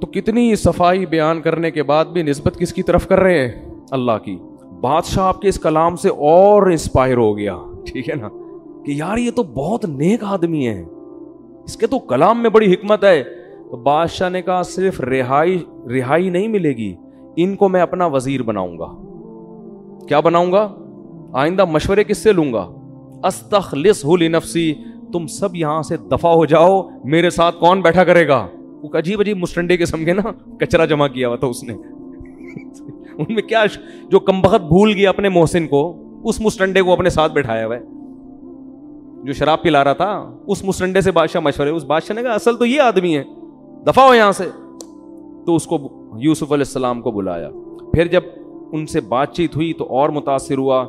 تو کتنی صفائی بیان کرنے کے بعد بھی نسبت کس کی طرف کر رہے ہیں؟ اللہ کی. بادشاہ آپ کے اس کلام سے اور انسپائر ہو گیا، ٹھیک ہے نا، کہ یار یہ تو بہت نیک آدمی ہیں، اس کے تو کلام میں بڑی حکمت ہے. تو بادشاہ نے کہا صرف رہائی نہیں ملے گی, ان کو میں اپنا وزیر بناؤں گا. کیا بناؤں گا؟ آئندہ مشورے کس سے لوں گا؟ استخلصہ لنفسی, تم سب یہاں سے دفع ہو جاؤ, میرے ساتھ کون بیٹھا کرے گا. وہ عجیب عجیب مسٹنڈے کے سمجھے نا, کچرا جمع کیا ہوا تھا اس نے ان میں کیا جو کمبخت بھول گیا اپنے محسن کو, اس مسٹنڈے کو اپنے ساتھ بیٹھایا ہوا ہے جو شراب پلا رہا تھا. اس مسٹنڈے سے بادشاہ مشورے, اس بادشاہ نے کہا اصل تو یہ آدمی ہے, دفع ہو یہاں سے. تو اس کو یوسف علیہ السلام کو بلایا. پھر جب ان سے بات چیت ہوئی تو اور متاثر ہوا,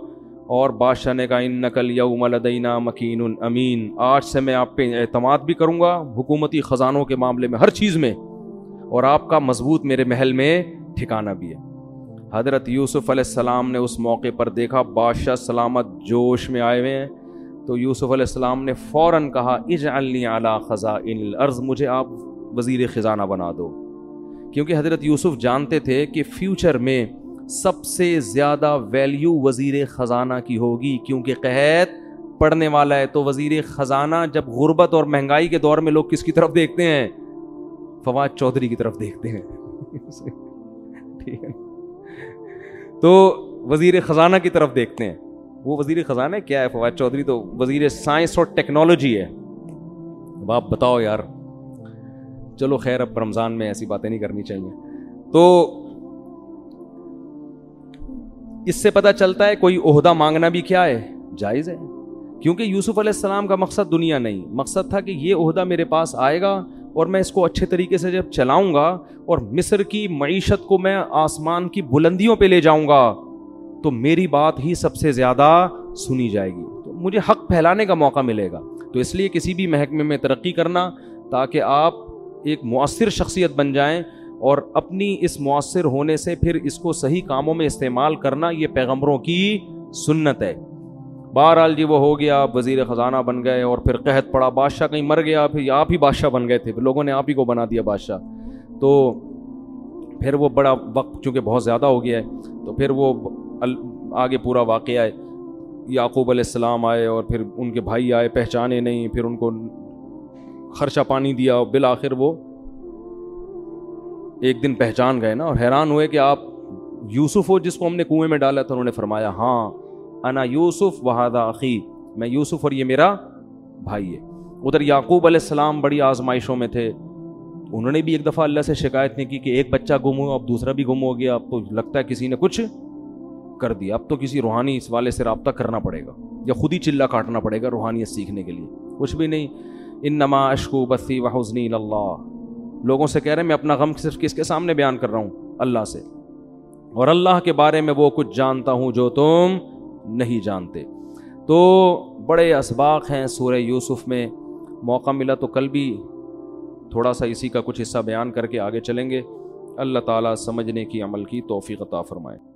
اور بادشاہ نے کہا انک الیوم لدینا مکین امین, آج سے میں آپ پہ اعتماد بھی کروں گا حکومتی خزانوں کے معاملے میں, ہر چیز میں, اور آپ کا مضبوط میرے محل میں ٹھکانہ بھی ہے. حضرت یوسف علیہ السلام نے اس موقع پر دیکھا بادشاہ سلامت جوش میں آئے ہوئے ہیں, تو یوسف علیہ السلام نے فوراً کہا اجعلنی علی خزائن الارض, مجھے آپ وزیر خزانہ بنا دو. کیونکہ حضرت یوسف جانتے تھے کہ فیوچر میں سب سے زیادہ ویلیو وزیر خزانہ کی ہوگی, کیونکہ قحط پڑنے والا ہے. تو وزیر خزانہ جب غربت اور مہنگائی کے دور میں لوگ کس کی طرف دیکھتے ہیں؟ فواد چودھری کی طرف دیکھتے ہیں, ٹھیک ہے, تو وزیر خزانہ کی طرف دیکھتے ہیں. وہ وزیر خزانہ کیا ہے؟ فواد چودھری تو وزیر سائنس اور ٹیکنالوجی ہے. اب آپ بتاؤ یار, چلو خیر, اب رمضان میں ایسی باتیں نہیں کرنی چاہیے. تو اس سے پتہ چلتا ہے کوئی عہدہ مانگنا بھی کیا ہے, جائز ہے. کیونکہ یوسف علیہ السلام کا مقصد دنیا نہیں, مقصد تھا کہ یہ عہدہ میرے پاس آئے گا اور میں اس کو اچھے طریقے سے جب چلاؤں گا اور مصر کی معیشت کو میں آسمان کی بلندیوں پہ لے جاؤں گا, تو میری بات ہی سب سے زیادہ سنی جائے گی, تو مجھے حق پھیلانے کا موقع ملے گا. تو اس لیے کسی بھی محکمے میں ترقی کرنا تاکہ آپ ایک مؤثر شخصیت بن جائیں, اور اپنی اس مؤثر ہونے سے پھر اس کو صحیح کاموں میں استعمال کرنا, یہ پیغمبروں کی سنت ہے. بہرحال جی وہ ہو گیا, آپ وزیر خزانہ بن گئے, اور پھر قحط پڑا, بادشاہ کہیں مر گیا, پھر آپ ہی بادشاہ بن گئے تھے, پھر لوگوں نے آپ ہی کو بنا دیا بادشاہ. تو پھر وہ بڑا وقت چونکہ بہت زیادہ ہو گیا ہے, تو پھر وہ آگے پورا واقعہ ہے. یعقوب علیہ السلام آئے اور پھر ان کے بھائی آئے, پہچانے نہیں, پھر ان کو خرچہ پانی دیا, اور بالآخر وہ ایک دن پہچان گئے نا, اور حیران ہوئے کہ آپ یوسف ہو جس کو ہم نے کنویں میں ڈالا تھا. انہوں نے فرمایا ہاں انا یوسف وہذا اخی, میں یوسف اور یہ میرا بھائی ہے. ادھر یعقوب علیہ السلام بڑی آزمائشوں میں تھے, انہوں نے بھی ایک دفعہ اللہ سے شکایت نہیں کی کہ ایک بچہ گم ہوا, اب دوسرا بھی گم ہو گیا, اب تو لگتا ہے کسی نے کچھ کر دیا, اب تو کسی روحانی اس والے سے رابطہ کرنا پڑے گا یا خود ہی چلہ کاٹنا پڑے گا روحانیت سیکھنے کے لیے. کچھ بھی نہیں, انما اشکو بثی وحزنی اللہ, لوگوں سے کہہ رہے ہیں میں اپنا غم صرف کس کے سامنے بیان کر رہا ہوں؟ اللہ سے, اور اللہ کے بارے میں وہ کچھ جانتا ہوں جو تم نہیں جانتے. تو بڑے اسباق ہیں سورہ یوسف میں, موقع ملا تو کل بھی تھوڑا سا اسی کا کچھ حصہ بیان کر کے آگے چلیں گے. اللہ تعالیٰ سمجھنے کی, عمل کی توفیق عطا فرمائے.